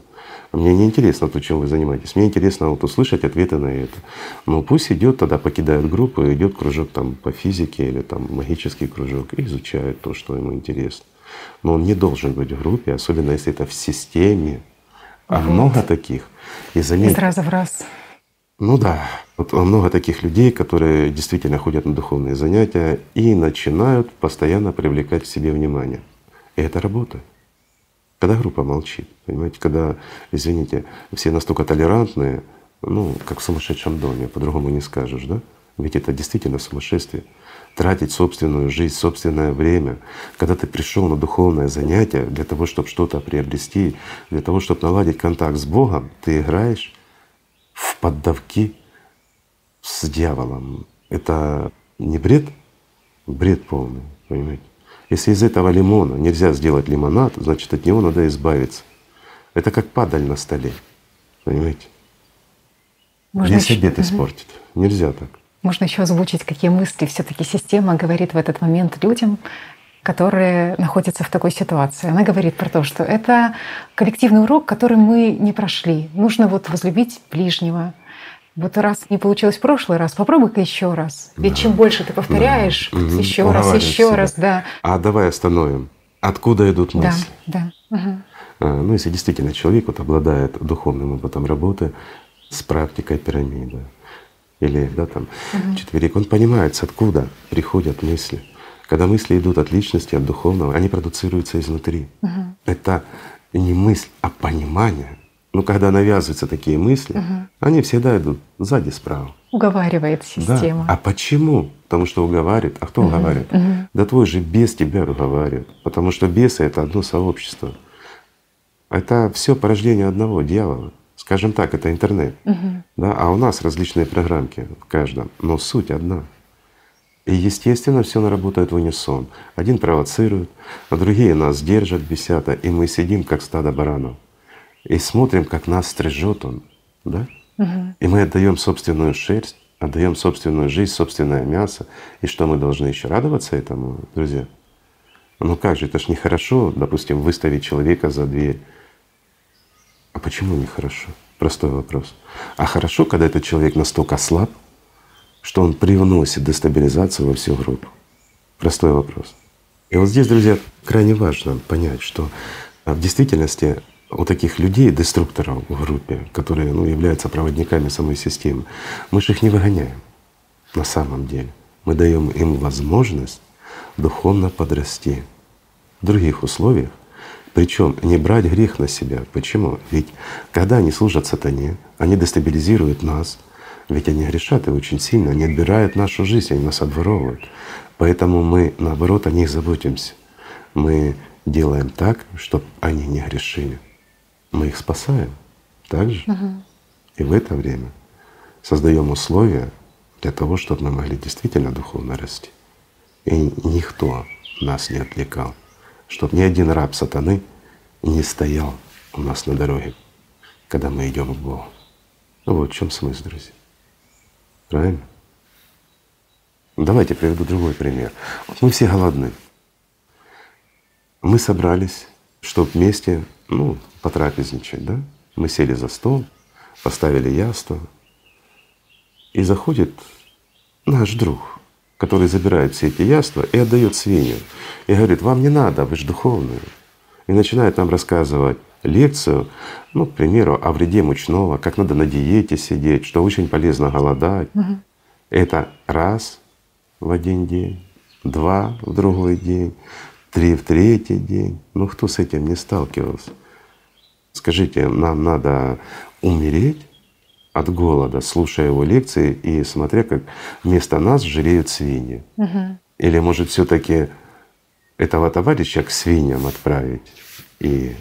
мне не интересно то, чем вы занимаетесь, мне интересно вот услышать ответы на это. Ну пусть идет тогда, покидает группу, идет кружок там, по физике или там, магический кружок и изучает то, что ему интересно. Но он не должен быть в группе, особенно если это в системе. А много таких. И заметь, раз в раз. Ну да. Вот много таких людей, которые действительно ходят на духовные занятия и начинают постоянно привлекать к себе внимание. И это работает. Когда группа молчит, понимаете, когда, извините, все настолько толерантные, ну как в сумасшедшем доме, по-другому не скажешь, да? Ведь это действительно сумасшествие. Тратить собственную жизнь, собственное время, когда ты пришел на духовное занятие для того, чтобы что-то приобрести, для того, чтобы наладить контакт с Богом, ты играешь в поддавки с дьяволом. Это не бред? Бред полный, понимаете? Если из этого лимона нельзя сделать лимонад, значит, от него надо избавиться. Это как падаль на столе, понимаете? Весь обед испортит. Нельзя так. Можно еще озвучить, какие мысли все-таки система говорит в этот момент людям, которые находятся в такой ситуации. Она говорит про то, что это коллективный урок, который мы не прошли. Нужно вот возлюбить ближнего. Вот раз не получилось в прошлый раз, попробуй-ка еще раз. Ведь чем больше ты повторяешь, еще раз, еще раз, да. А давай остановим. Откуда идут мысли? Да, да. Ну, если действительно человек вот обладает духовным опытом работы с практикой пирамиды или да, там, четверик, он понимает, откуда приходят мысли. Когда мысли идут от личности, от духовного, они продуцируются изнутри. Это не мысль, а понимание. Но когда навязываются такие мысли, они всегда идут сзади, справа. Уговаривает система. Да. А почему? Потому что уговаривает. А кто уговаривает? Да твой же бес тебя уговаривает. Потому что бесы — это одно сообщество. Это все порождение одного дьявола. Скажем так, это интернет. Да? А у нас различные программки в каждом, но суть одна. И естественно, все работает в унисон. Один провоцирует, а другие нас держат, бесят, и мы сидим как стадо баранов. И смотрим, как нас стрижет он, да? И мы отдаем собственную шерсть, отдаем собственную жизнь, собственное мясо. И что мы должны еще радоваться этому, друзья? Ну как же, это ж нехорошо, допустим, выставить человека за дверь. А почему нехорошо? Простой вопрос. А хорошо, когда этот человек настолько слаб, что он привносит дестабилизацию во всю группу. Простой вопрос. И вот здесь, друзья, крайне важно понять, что в действительности у таких людей, деструкторов в группе, которые являются проводниками самой системы, мы же их не выгоняем на самом деле. Мы даем им возможность духовно подрасти в других условиях, причем не брать грех на себя. Почему? Ведь когда они служат сатане, они дестабилизируют нас, ведь они грешат и очень сильно, они отбирают нашу жизнь, они нас обворовывают. Поэтому мы, наоборот, о них заботимся. Мы делаем так, чтобы они не грешили. Мы их спасаем также. И в это время создаем условия для того, чтобы мы могли действительно духовно расти. И никто нас не отвлекал, чтобы ни один раб сатаны не стоял у нас на дороге, когда мы идем к Богу. Ну вот в чем смысл, друзья. Правильно? Давайте приведу другой пример. Вот мы все голодны. Мы собрались, чтобы вместе потрапезничать, да? Мы сели за стол, поставили яство, и заходит наш друг, который забирает все эти яства и отдает свинью. И говорит: вам не надо, вы же духовные. И начинает нам рассказывать лекцию, ну, к примеру, о вреде мучного, как надо на диете сидеть, что очень полезно голодать. Это раз в один день, два в другой день, три в третий день. Ну кто с этим не сталкивался? Скажите, нам надо умереть от голода, слушая его лекции и смотря, как вместо нас жиреют свиньи. Или, может, все-таки этого товарища к свиньям отправить и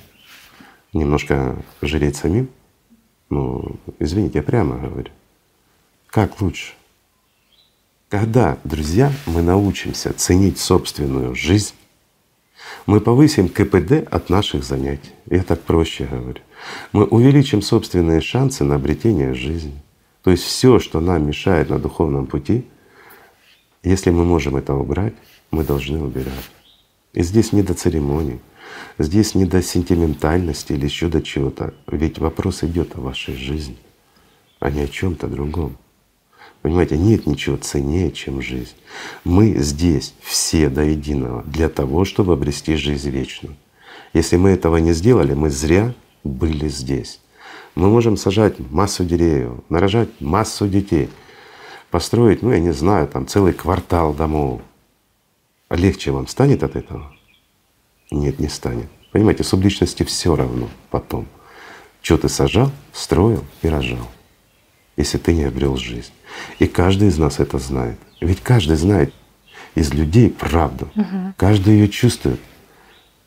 немножко жиреть самим? Ну, извините, я прямо говорю. Как лучше? Когда, друзья, мы научимся ценить собственную жизнь, мы повысим КПД от наших занятий. Я так проще говорю. Мы увеличим собственные шансы на обретение жизни. То есть все, что нам мешает на духовном пути, если мы можем это убрать, мы должны убирать. И здесь не до церемоний, здесь не до сентиментальности или еще до чего-то. Ведь вопрос идет о вашей жизни, а не о чем-то другом. Понимаете, нет ничего ценнее, чем жизнь. Мы здесь все до единого для того, чтобы обрести жизнь вечную. Если мы этого не сделали, мы зря были здесь. Мы можем сажать массу деревьев, нарожать массу детей, построить, ну я не знаю, там целый квартал домов. Легче вам станет от этого? Нет, не станет. Понимаете, субличности все равно потом, что ты сажал, строил и рожал, если ты не обрел жизнь. И каждый из нас это знает. Ведь каждый знает из людей правду. Каждый ее чувствует,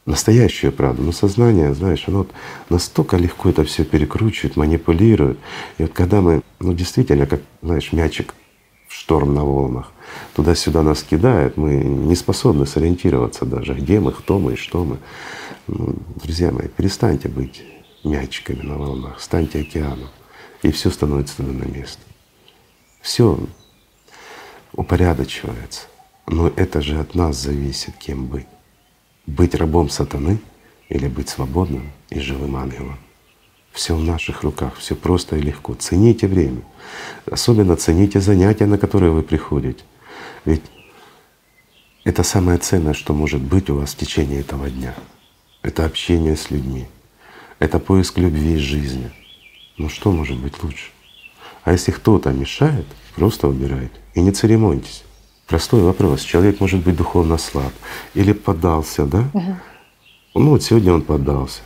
настоящую правду. Но сознание, знаешь, оно вот настолько легко это все перекручивает, манипулирует. И вот когда мы, ну действительно, как, знаешь, мячик в шторм на волнах, туда-сюда нас кидает, мы не способны сориентироваться даже, где мы, кто мы и что мы. Ну, друзья мои, перестаньте быть мячиками на волнах, станьте океаном. и все становится тогда на место. Все упорядочивается. Но это же от нас зависит, кем быть. Быть рабом сатаны или быть свободным и живым ангелом. Все в наших руках, все просто и легко. Цените время. Особенно цените занятия, на которые вы приходите. Ведь это самое ценное, что может быть у вас в течение этого дня. Это общение с людьми, это поиск любви и жизни. Ну что может быть лучше? А если кто-то мешает, просто убирайте и не церемоньтесь. Простой вопрос. Человек может быть духовно слаб или поддался, да? Ну вот сегодня он поддался.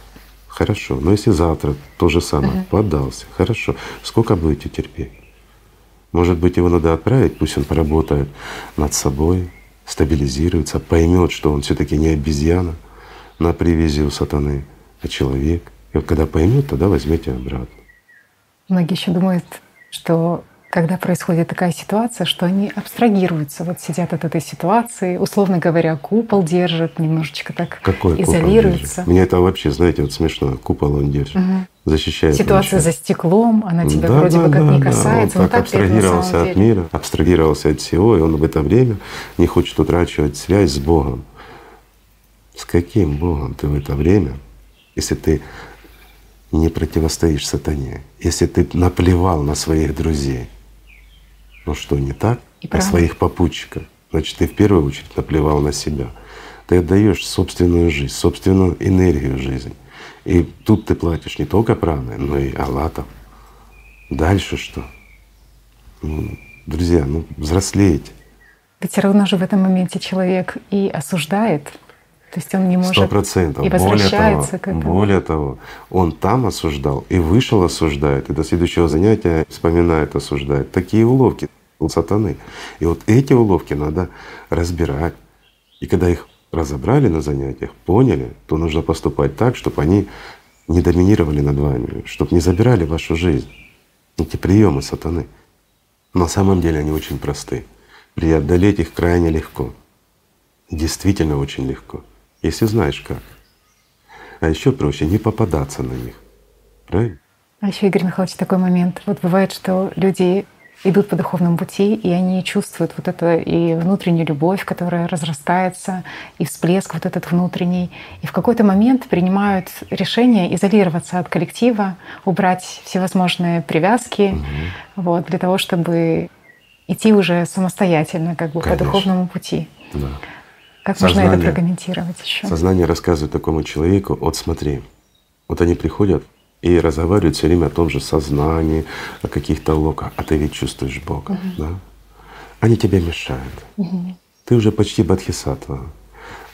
Хорошо. Но если завтра то же самое, поддался, хорошо. Сколько будете терпеть? Может быть, его надо отправить, пусть он поработает над собой, стабилизируется, поймет, что он все-таки не обезьяна на привязи у сатаны, а человек. И вот когда поймет, тогда возьмете обратно. Многие еще думают, что когда происходит такая ситуация, что они абстрагируются, вот сидят от этой ситуации, условно говоря, купол держат, немножечко так изолируются. Меня это вообще, знаете, вот смешно, купол он держит, защищает. Ситуация за стеклом, она тебя вроде бы как не касается. Он так абстрагировался от мира, абстрагировался от всего, и он в это время не хочет утрачивать связь с Богом. С каким Богом ты в это время, если ты не противостоишь сатане, если ты наплевал на своих друзей? Ну что, не так? На своих попутчиков. Значит, ты в первую очередь наплевал на себя. Ты отдаешь собственную жизнь, собственную энергию в жизнь. И тут ты платишь не только праной, но и аллатом. Дальше что? Ну, друзья, ну взрослеете. Ведь все равно же в этом моменте человек и осуждает. То есть он не может… 100%. И возвращается к этому. Более того, он там осуждал и вышел осуждает, и до следующего занятия вспоминает, осуждает. Такие уловки у сатаны. И вот эти уловки надо разбирать. И когда их разобрали на занятиях, поняли, то нужно поступать так, чтобы они не доминировали над вами, чтобы не забирали вашу жизнь. Эти приемы сатаны. На самом деле они очень просты. Преодолеть их крайне легко. Действительно очень легко, если знаешь как. А еще проще не попадаться на них. Правильно? А еще, Игорь Михайлович, такой момент. Вот бывает, что люди идут по духовному пути, и они чувствуют вот эту и внутреннюю любовь, которая разрастается, и всплеск вот этот внутренний. И в какой-то момент принимают решение изолироваться от коллектива, убрать всевозможные привязки, вот, для того, чтобы идти уже самостоятельно, как бы, по духовному пути. Да. Как сознание, можно это прокомментировать еще? Сознание рассказывает такому человеку: вот смотри, вот они приходят и разговаривают все время о том же сознании, о каких-то локах, а ты ведь чувствуешь Бога, да? Они тебе мешают. Ты уже почти бодхисаттва,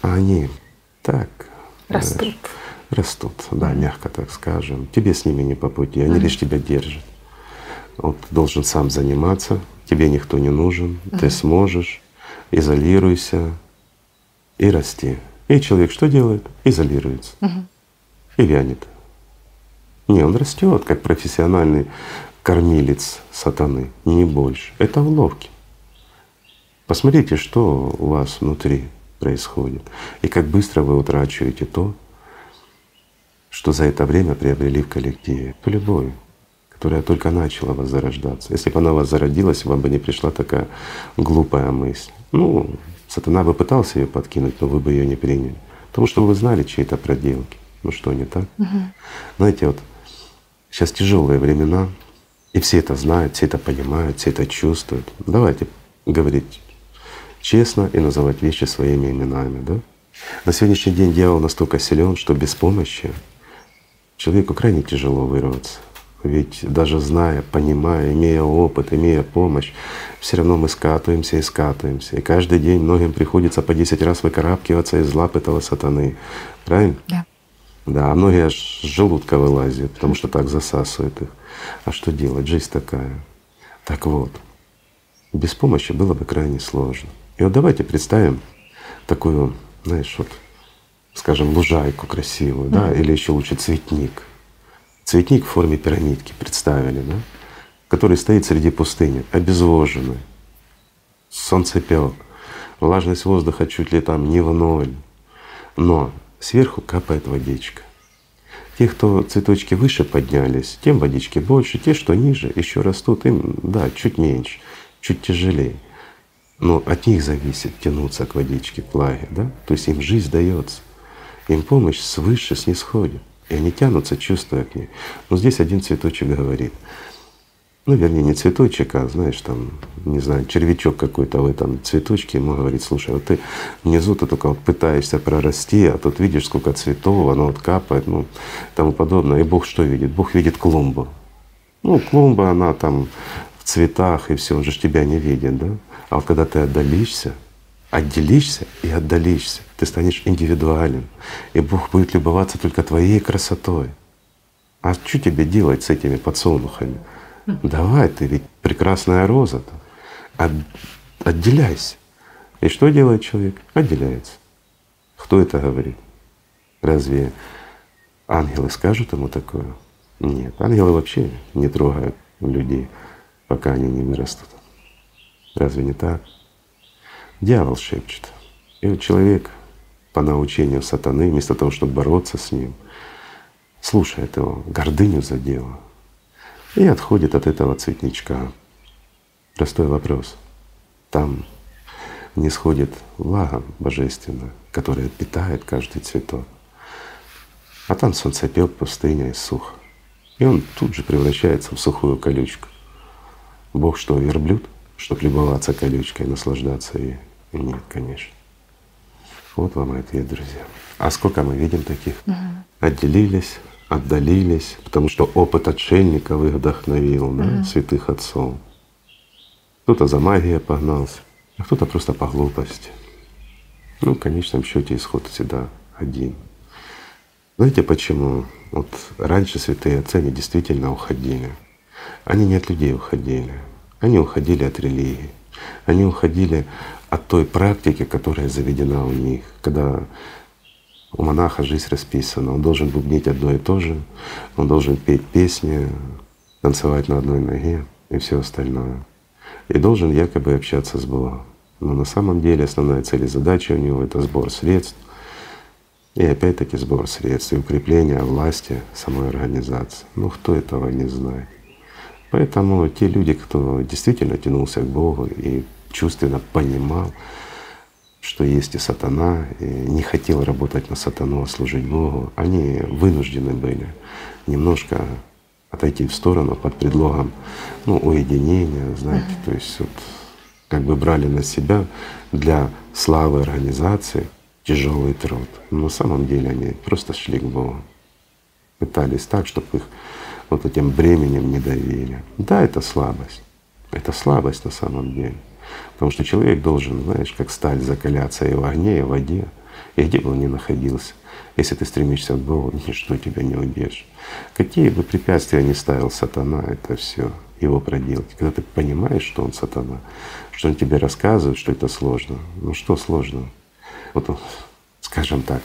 а они так… Растут. Знаешь, растут, да, мягко так скажем. Тебе с ними не по пути, они лишь тебя держат. Вот ты должен сам заниматься, тебе никто не нужен, ты сможешь, изолируйся и расти. И человек что делает? Изолируется и вянет. Не, он растет как профессиональный кормилец сатаны, не больше. Это уловки. Посмотрите, что у вас внутри происходит и как быстро вы утрачиваете то, что за это время приобрели в коллективе. По любовь, которая только начала вас зарождаться. Если бы она вас зародилась, вам бы не пришла такая глупая мысль. Ну, сатана бы пытался ее подкинуть, но вы бы ее не приняли. Потому что вы знали чьи-то проделки. Ну что, не так? Знаете, вот сейчас тяжелые времена, и все это знают, все это понимают, все это чувствуют. Давайте говорить честно и называть вещи своими именами, да? На сегодняшний день дьявол настолько силен, что без помощи человеку крайне тяжело вырваться. Ведь даже зная, понимая, имея опыт, имея помощь, все равно мы скатываемся и скатываемся. И каждый день многим приходится по 10 раз выкарабкиваться из лап этого сатаны. Правильно? Да. Да, а многие аж с желудка вылазят, потому что так засасывает их. А что делать? Жизнь такая. Так вот, без помощи было бы крайне сложно. И вот давайте представим такую, знаешь, вот, скажем, лужайку красивую, да, или еще лучше цветник. Цветник в форме пирамидки представили, да? Который стоит среди пустыни, обезвоженный, солнцепёк, влажность воздуха чуть ли там не в ноль, но сверху капает водичка. Те, кто цветочки выше поднялись, тем водички больше, те, что ниже, еще растут, им, да, чуть меньше, чуть тяжелее. Но от них зависит тянуться к водичке, к влаге, да? То есть им жизнь дается, им помощь свыше снисходит, и они тянутся, чувствуя к ней. Но здесь один цветочек говорит, ну, вернее, не цветочек, а, знаешь, там, не знаю, червячок какой-то в этом цветочке ему говорит: слушай, вот ты внизу ты только вот пытаешься прорасти, а тут видишь, сколько цветов, оно вот капает, ну, тому подобное. И Бог что видит? Бог видит клумбу. Ну, клумба, она там в цветах, и все, он же тебя не видит, да? А вот когда ты отдалишься, отделишься и отдалишься, ты станешь индивидуален, и Бог будет любоваться только твоей красотой. А что тебе делать с этими подсолнухами? Давай, ты ведь прекрасная роза, отделяйся. И что делает человек? Отделяется. Кто это говорит? Разве ангелы скажут ему такое? Нет, ангелы вообще не трогают людей, пока они не вырастут. Разве не так? Дьявол шепчет. И вот человек по научению сатаны, вместо того, чтобы бороться с ним, слушает его, гордыню задела и отходит от этого цветничка. Простой вопрос. Там не сходит влага божественная, которая питает каждый цветок. А там солнцепёк, пустыня и сухо. И он тут же превращается в сухую колючку. Бог что, верблюд, чтобы любоваться колючкой, наслаждаться ей? Нет, конечно. Вот вам и ответ, друзья. А сколько мы видим таких? Отделились, отдалились, потому что опыт отшельников их вдохновил, да, святых отцов. Кто-то за магией погнался, а кто-то просто по глупости. Ну, в конечном счете исход всегда один. Знаете почему? Вот раньше святые отцы, они действительно уходили. Они не от людей уходили. Они уходили от религии, они уходили от той практики, которая заведена у них. Когда у монаха жизнь расписана, он должен бубнить одно и то же, он должен петь песни, танцевать на одной ноге и все остальное. И должен якобы общаться с Богом. Но на самом деле основная цель и задача у него — это сбор средств, и опять-таки сбор средств, и укрепление власти самой организации. Ну кто этого не знает? Поэтому те люди, кто действительно тянулся к Богу и чувственно понимал, что есть и сатана, и не хотел работать на сатану, а служить Богу, они вынуждены были немножко отойти в сторону под предлогом, ну, уединения, знаете, то есть вот как бы брали на себя для славы организации тяжелый труд. Но на самом деле они просто шли к Богу, пытались так, чтобы их вот этим бременем не давили. Да, это слабость на самом деле. Потому что человек должен, знаешь, как сталь закаляться и в огне, и в воде, и где бы он ни находился. Если ты стремишься к Богу, ничто тебя не удержит. Какие бы препятствия ни ставил сатана, это все его проделки. Когда ты понимаешь, что он сатана, что он тебе рассказывает, что это сложно. Ну что сложного? Вот, скажем так,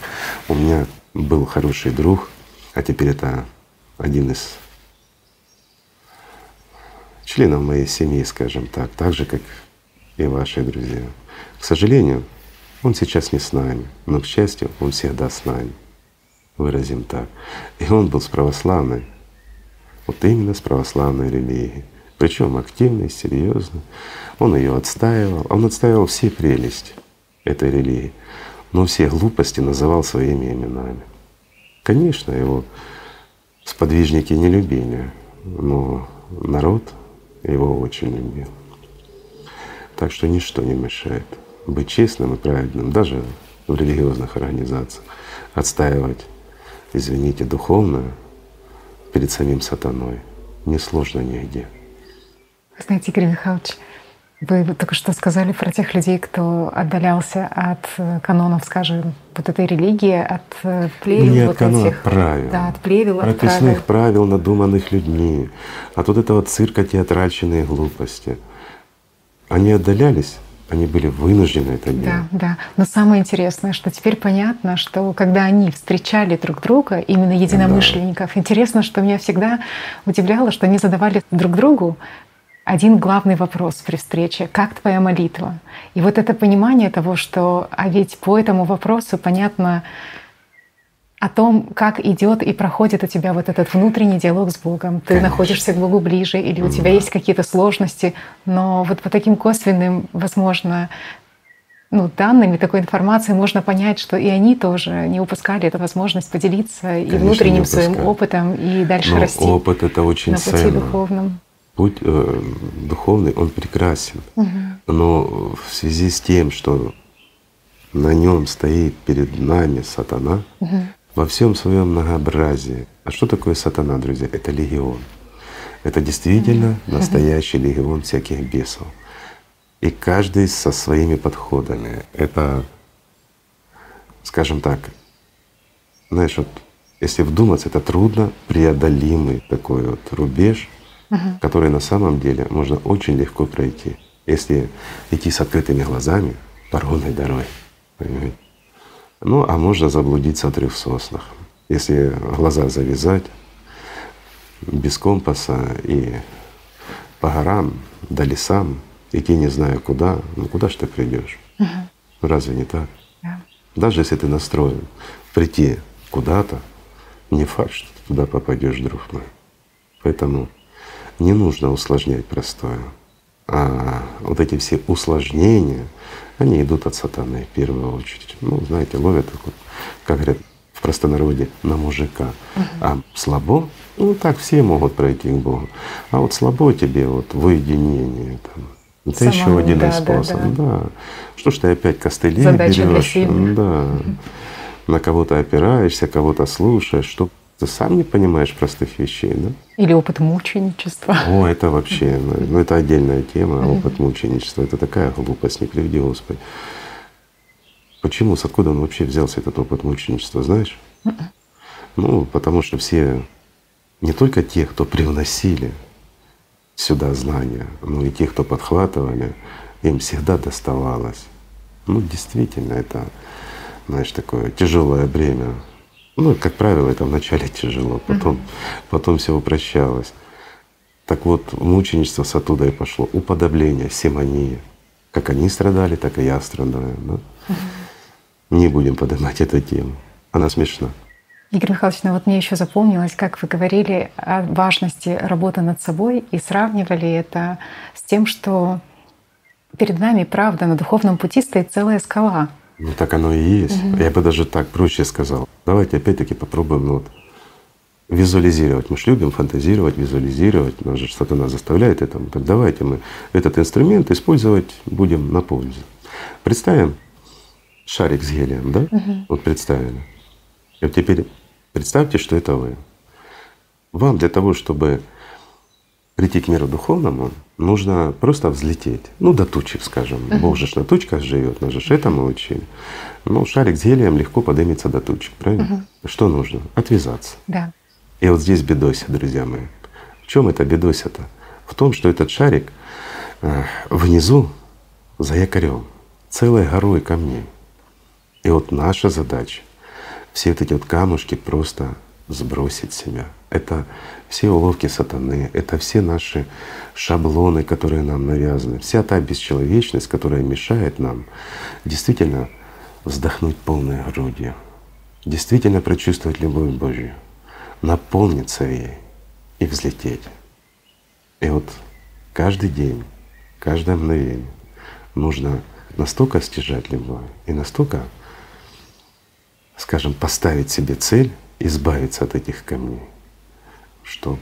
у меня был хороший друг, а теперь это один из членов моей семьи, скажем так же, как и ваши друзья. К сожалению, он сейчас не с нами, но, к счастью, он всегда с нами, выразим так. И он был с православной, вот именно с православной религией, причем активной, серьезной. Он ее отстаивал, он отстаивал все прелести этой религии, но все глупости называл своими именами. Конечно, его сподвижники не любили, но народ его очень любил. Так что ничто не мешает быть честным и праведным, даже в религиозных организациях, отстаивать, извините, духовное перед самим сатаной несложно нигде. Вы знаете, Игорь Михайлович, вы только что сказали про тех людей, кто отдалялся от канонов, скажем, вот этой религии, от плевел, не от канонов, вот этих правил, да, от плевел, от прописных правил, надуманных людьми, от вот этого цирка театральщины и глупости. Они отдалялись, они были вынуждены это делать. Да, да. Но самое интересное, что теперь понятно, что когда они встречали друг друга, именно единомышленников, да. Интересно, что меня всегда удивляло, что они задавали друг другу один главный вопрос при встрече — «Как твоя молитва?». И вот это понимание того, что, а ведь по этому вопросу понятно, о том, как идет и проходит у тебя вот этот внутренний диалог с Богом. Ты Конечно. Находишься к Богу ближе, или у да. тебя есть какие-то сложности, но вот по таким косвенным, возможно, данными такой информации можно понять, что и они тоже не упускали эту возможность поделиться Конечно, и внутренним своим опытом, и дальше расти. Опыт — это очень ценно. Путь духовный, он прекрасен, но в связи с тем, что на нем стоит перед нами сатана, во всем своем многообразии. А что такое сатана, друзья? Это легион. Это действительно настоящий легион всяких бесов. И каждый со своими подходами. Это, скажем так, знаешь, вот если вдуматься, это трудно преодолимый такой вот рубеж, который на самом деле можно очень легко пройти, если идти с открытыми глазами по ровной дороге. Понимаете? Ну, а можно заблудиться в трех соснах, если глаза завязать без компаса и по горам, да лесам, идти не зная куда, ну куда ж ты придешь? Разве не так? Даже если ты настроен прийти куда-то, не факт, что ты туда попадешь, друг мой. Поэтому не нужно усложнять простое. А вот эти все усложнения, они идут от сатаны в первую очередь. Ну, знаете, ловят, как говорят в простонародье, на мужика. А слабо, ну так все могут пройти к Богу. А вот слабо тебе вот в уединении. Там. Это самому, еще один способ. Да. Что ж ты опять костыли берешь, на кого-то опираешься, кого-то слушаешь, что ты сам не понимаешь простых вещей, да? Или опыт мученичества. О, это вообще, ну это отдельная тема, опыт мученичества. Это такая глупость, не приведи Господи. Почему, с откуда он вообще взялся, этот опыт мученичества, знаешь? Ну, потому что все, не только те, кто привносили сюда знания, но и те, кто подхватывали, им всегда доставалось. Ну, действительно, это, знаешь, такое тяжелое бремя. Ну, как правило, это вначале тяжело, потом все упрощалось. Так вот, мученичество с оттуда и пошло. Уподобление, симония. Как они страдали, так и я страдаю. Да? Не будем поднимать эту тему. Она смешна. Игорь Михайлович, ну вот мне еще запомнилось, как вы говорили о важности работы над собой и сравнивали это с тем, что перед нами, правда, на духовном пути стоит целая скала. Ну так оно и есть. Я бы даже так проще сказал. Давайте опять-таки попробуем визуализировать. Мы же любим фантазировать, визуализировать. Нас же сатана заставляет этому. Так давайте мы этот инструмент использовать будем на пользу. Представим шарик с гелием, да? Вот представили. И вот теперь представьте, что это вы. Вам для того, чтобы прийти к миру духовному, нужно просто взлететь. Ну, до тучек, скажем. Бог же на тучках живет, нас же этому учили. Ну, шарик с гелием легко поднимется до тучек, правильно? Что нужно? Отвязаться. И вот здесь бедося, друзья мои. В чем это бедося-то? В том, что этот шарик внизу за якорем, целой горой камней. И вот наша задача все вот эти вот камушки просто сбросить себя. Это все уловки сатаны, это все наши шаблоны, которые нам навязаны, вся та бесчеловечность, которая мешает нам действительно вздохнуть полной грудью, действительно прочувствовать любовь Божью, наполниться ей и взлететь. И вот каждый день, каждое мгновение нужно настолько стяжать любовь и настолько, скажем, поставить себе цель избавиться от этих камней, чтобы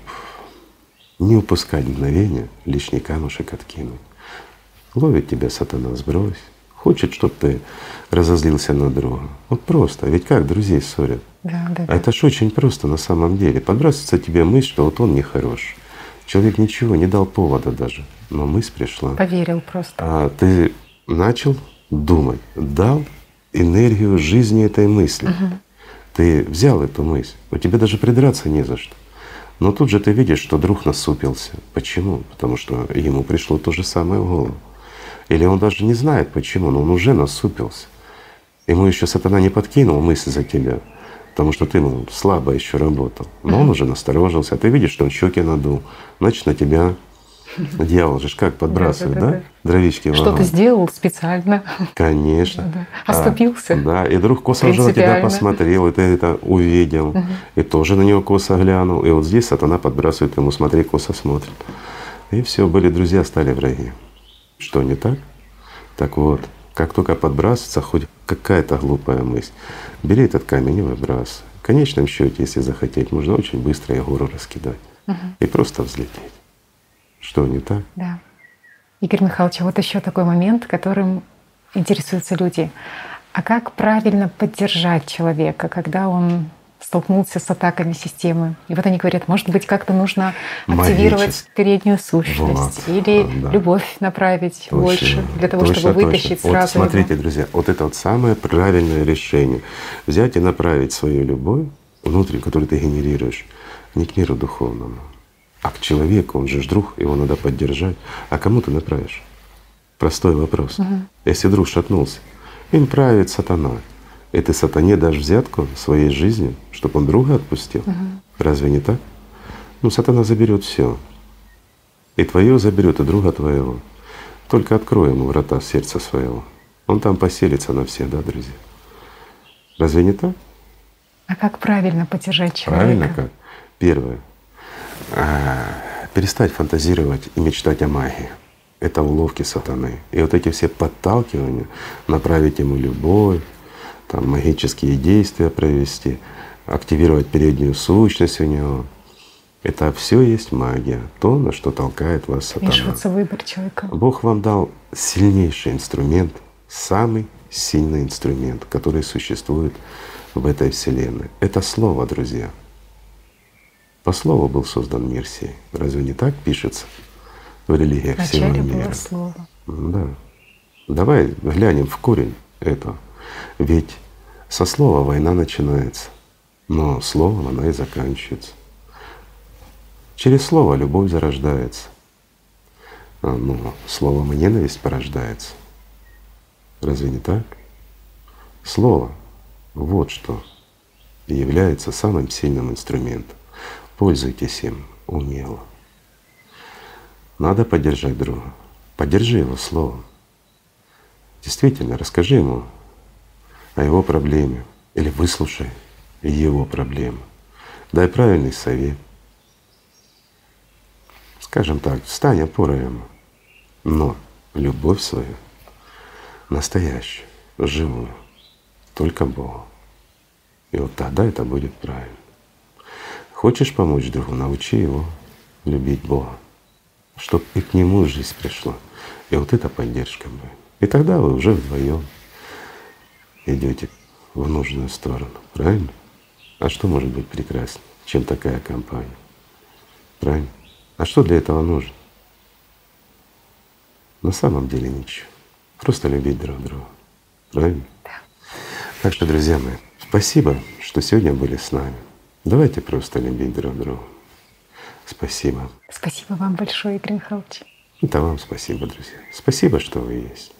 не упускать мгновения, лишний камушек откинуть. Ловит тебя сатана, сбрось. Хочет, чтобы ты разозлился на друга. Вот просто. Ведь как друзей ссорят? А это ж очень просто на самом деле. Подбрасывается тебе мысль, что вот он нехорош. Человек ничего, не дал повода даже. Но мысль пришла. Поверил просто. А ты начал думать, дал энергию жизни этой мысли. Ты взял эту мысль, у тебя даже придраться не за что. Но тут же ты видишь, что друг насупился. Почему? Потому что ему пришло то же самое в голову. Или он даже не знает почему, но он уже насупился. Ему еще сатана не подкинул мысль за тебя, потому что ты ему слабо еще работал. Но он уже насторожился, а ты видишь, что он щеки надул, значит, на тебя Дьявол же как подбрасывает, да? Дровички в огонь. Что-то сделал специально. Конечно. Оступился. Да, и вдруг косо уже на тебя посмотрел, и ты это увидел. И тоже на него косо глянул. И вот здесь сатана подбрасывает ему, смотри, косо смотрит. И все, были друзья, стали враги. Что, не так? Так вот, как только подбрасывается хоть какая-то глупая мысль, бери этот камень и выбрасывай. В конечном счете, если захотеть, можно очень быстро и гору раскидать. И просто взлететь. Что, не так? Да. Игорь Михайлович, вот еще такой момент, которым интересуются люди. А как правильно поддержать человека, когда он столкнулся с атаками системы? И вот они говорят, может быть, как-то нужно активировать переднюю сущность или любовь направить больше для того, чтобы вытащить сразу. Вот смотрите, друзья, вот это вот самое правильное решение. Взять и направить свою любовь внутреннюю, которую ты генерируешь, не к миру духовному, а к человеку, он же друг, его надо поддержать. А кому ты направишь? Простой вопрос. Если друг шатнулся, им правит сатана. И ты сатане дашь взятку своей жизни, чтобы он друга отпустил. Разве не так? Ну, сатана заберет все. И твое заберет, и друга твоего. Только открой ему врата сердца своего. Он там поселится на всех, да, друзья? Разве не так? А как правильно поддержать человека? Правильно как? Первое. Перестать фантазировать и мечтать о магии. Это уловки сатаны. И вот эти все подталкивания, направить ему любовь, там, магические действия провести, активировать переднюю сущность у него. Это все есть магия, то, на что толкает вас сатана. Вмешивается в выбор человека. Бог вам дал сильнейший инструмент, самый сильный инструмент, который существует в этой Вселенной. Это Слово, друзья. По Слову был создан мир сей. Разве не так пишется в религиях всего мира? Да. Давай глянем в корень этого. Ведь со слова война начинается, но словом она и заканчивается. Через слово любовь зарождается, но словом и ненависть порождается. Разве не так? Слово — вот что является самым сильным инструментом. Пользуйтесь им умело. Надо поддержать друга. Поддержи его словом. Действительно, расскажи ему о его проблеме или выслушай его проблему. Дай правильный совет. Скажем так, стань опорой ему. Но любовь свою, настоящую, живую, только Богу. И вот тогда это будет правильно. Хочешь помочь другу, научи его любить Бога, чтобы и к нему жизнь пришла. И вот эта поддержка будет. И тогда вы уже вдвоем идете в нужную сторону, правильно? А что может быть прекраснее, чем такая компания? Правильно? А что для этого нужно? На самом деле ничего. Просто любить друг друга. Правильно? Да. Так что, друзья мои, спасибо, что сегодня были с нами. Давайте просто любить друг друга. Спасибо. Спасибо вам большое, Игорь Михайлович. Это вам спасибо, друзья. Спасибо, что вы есть.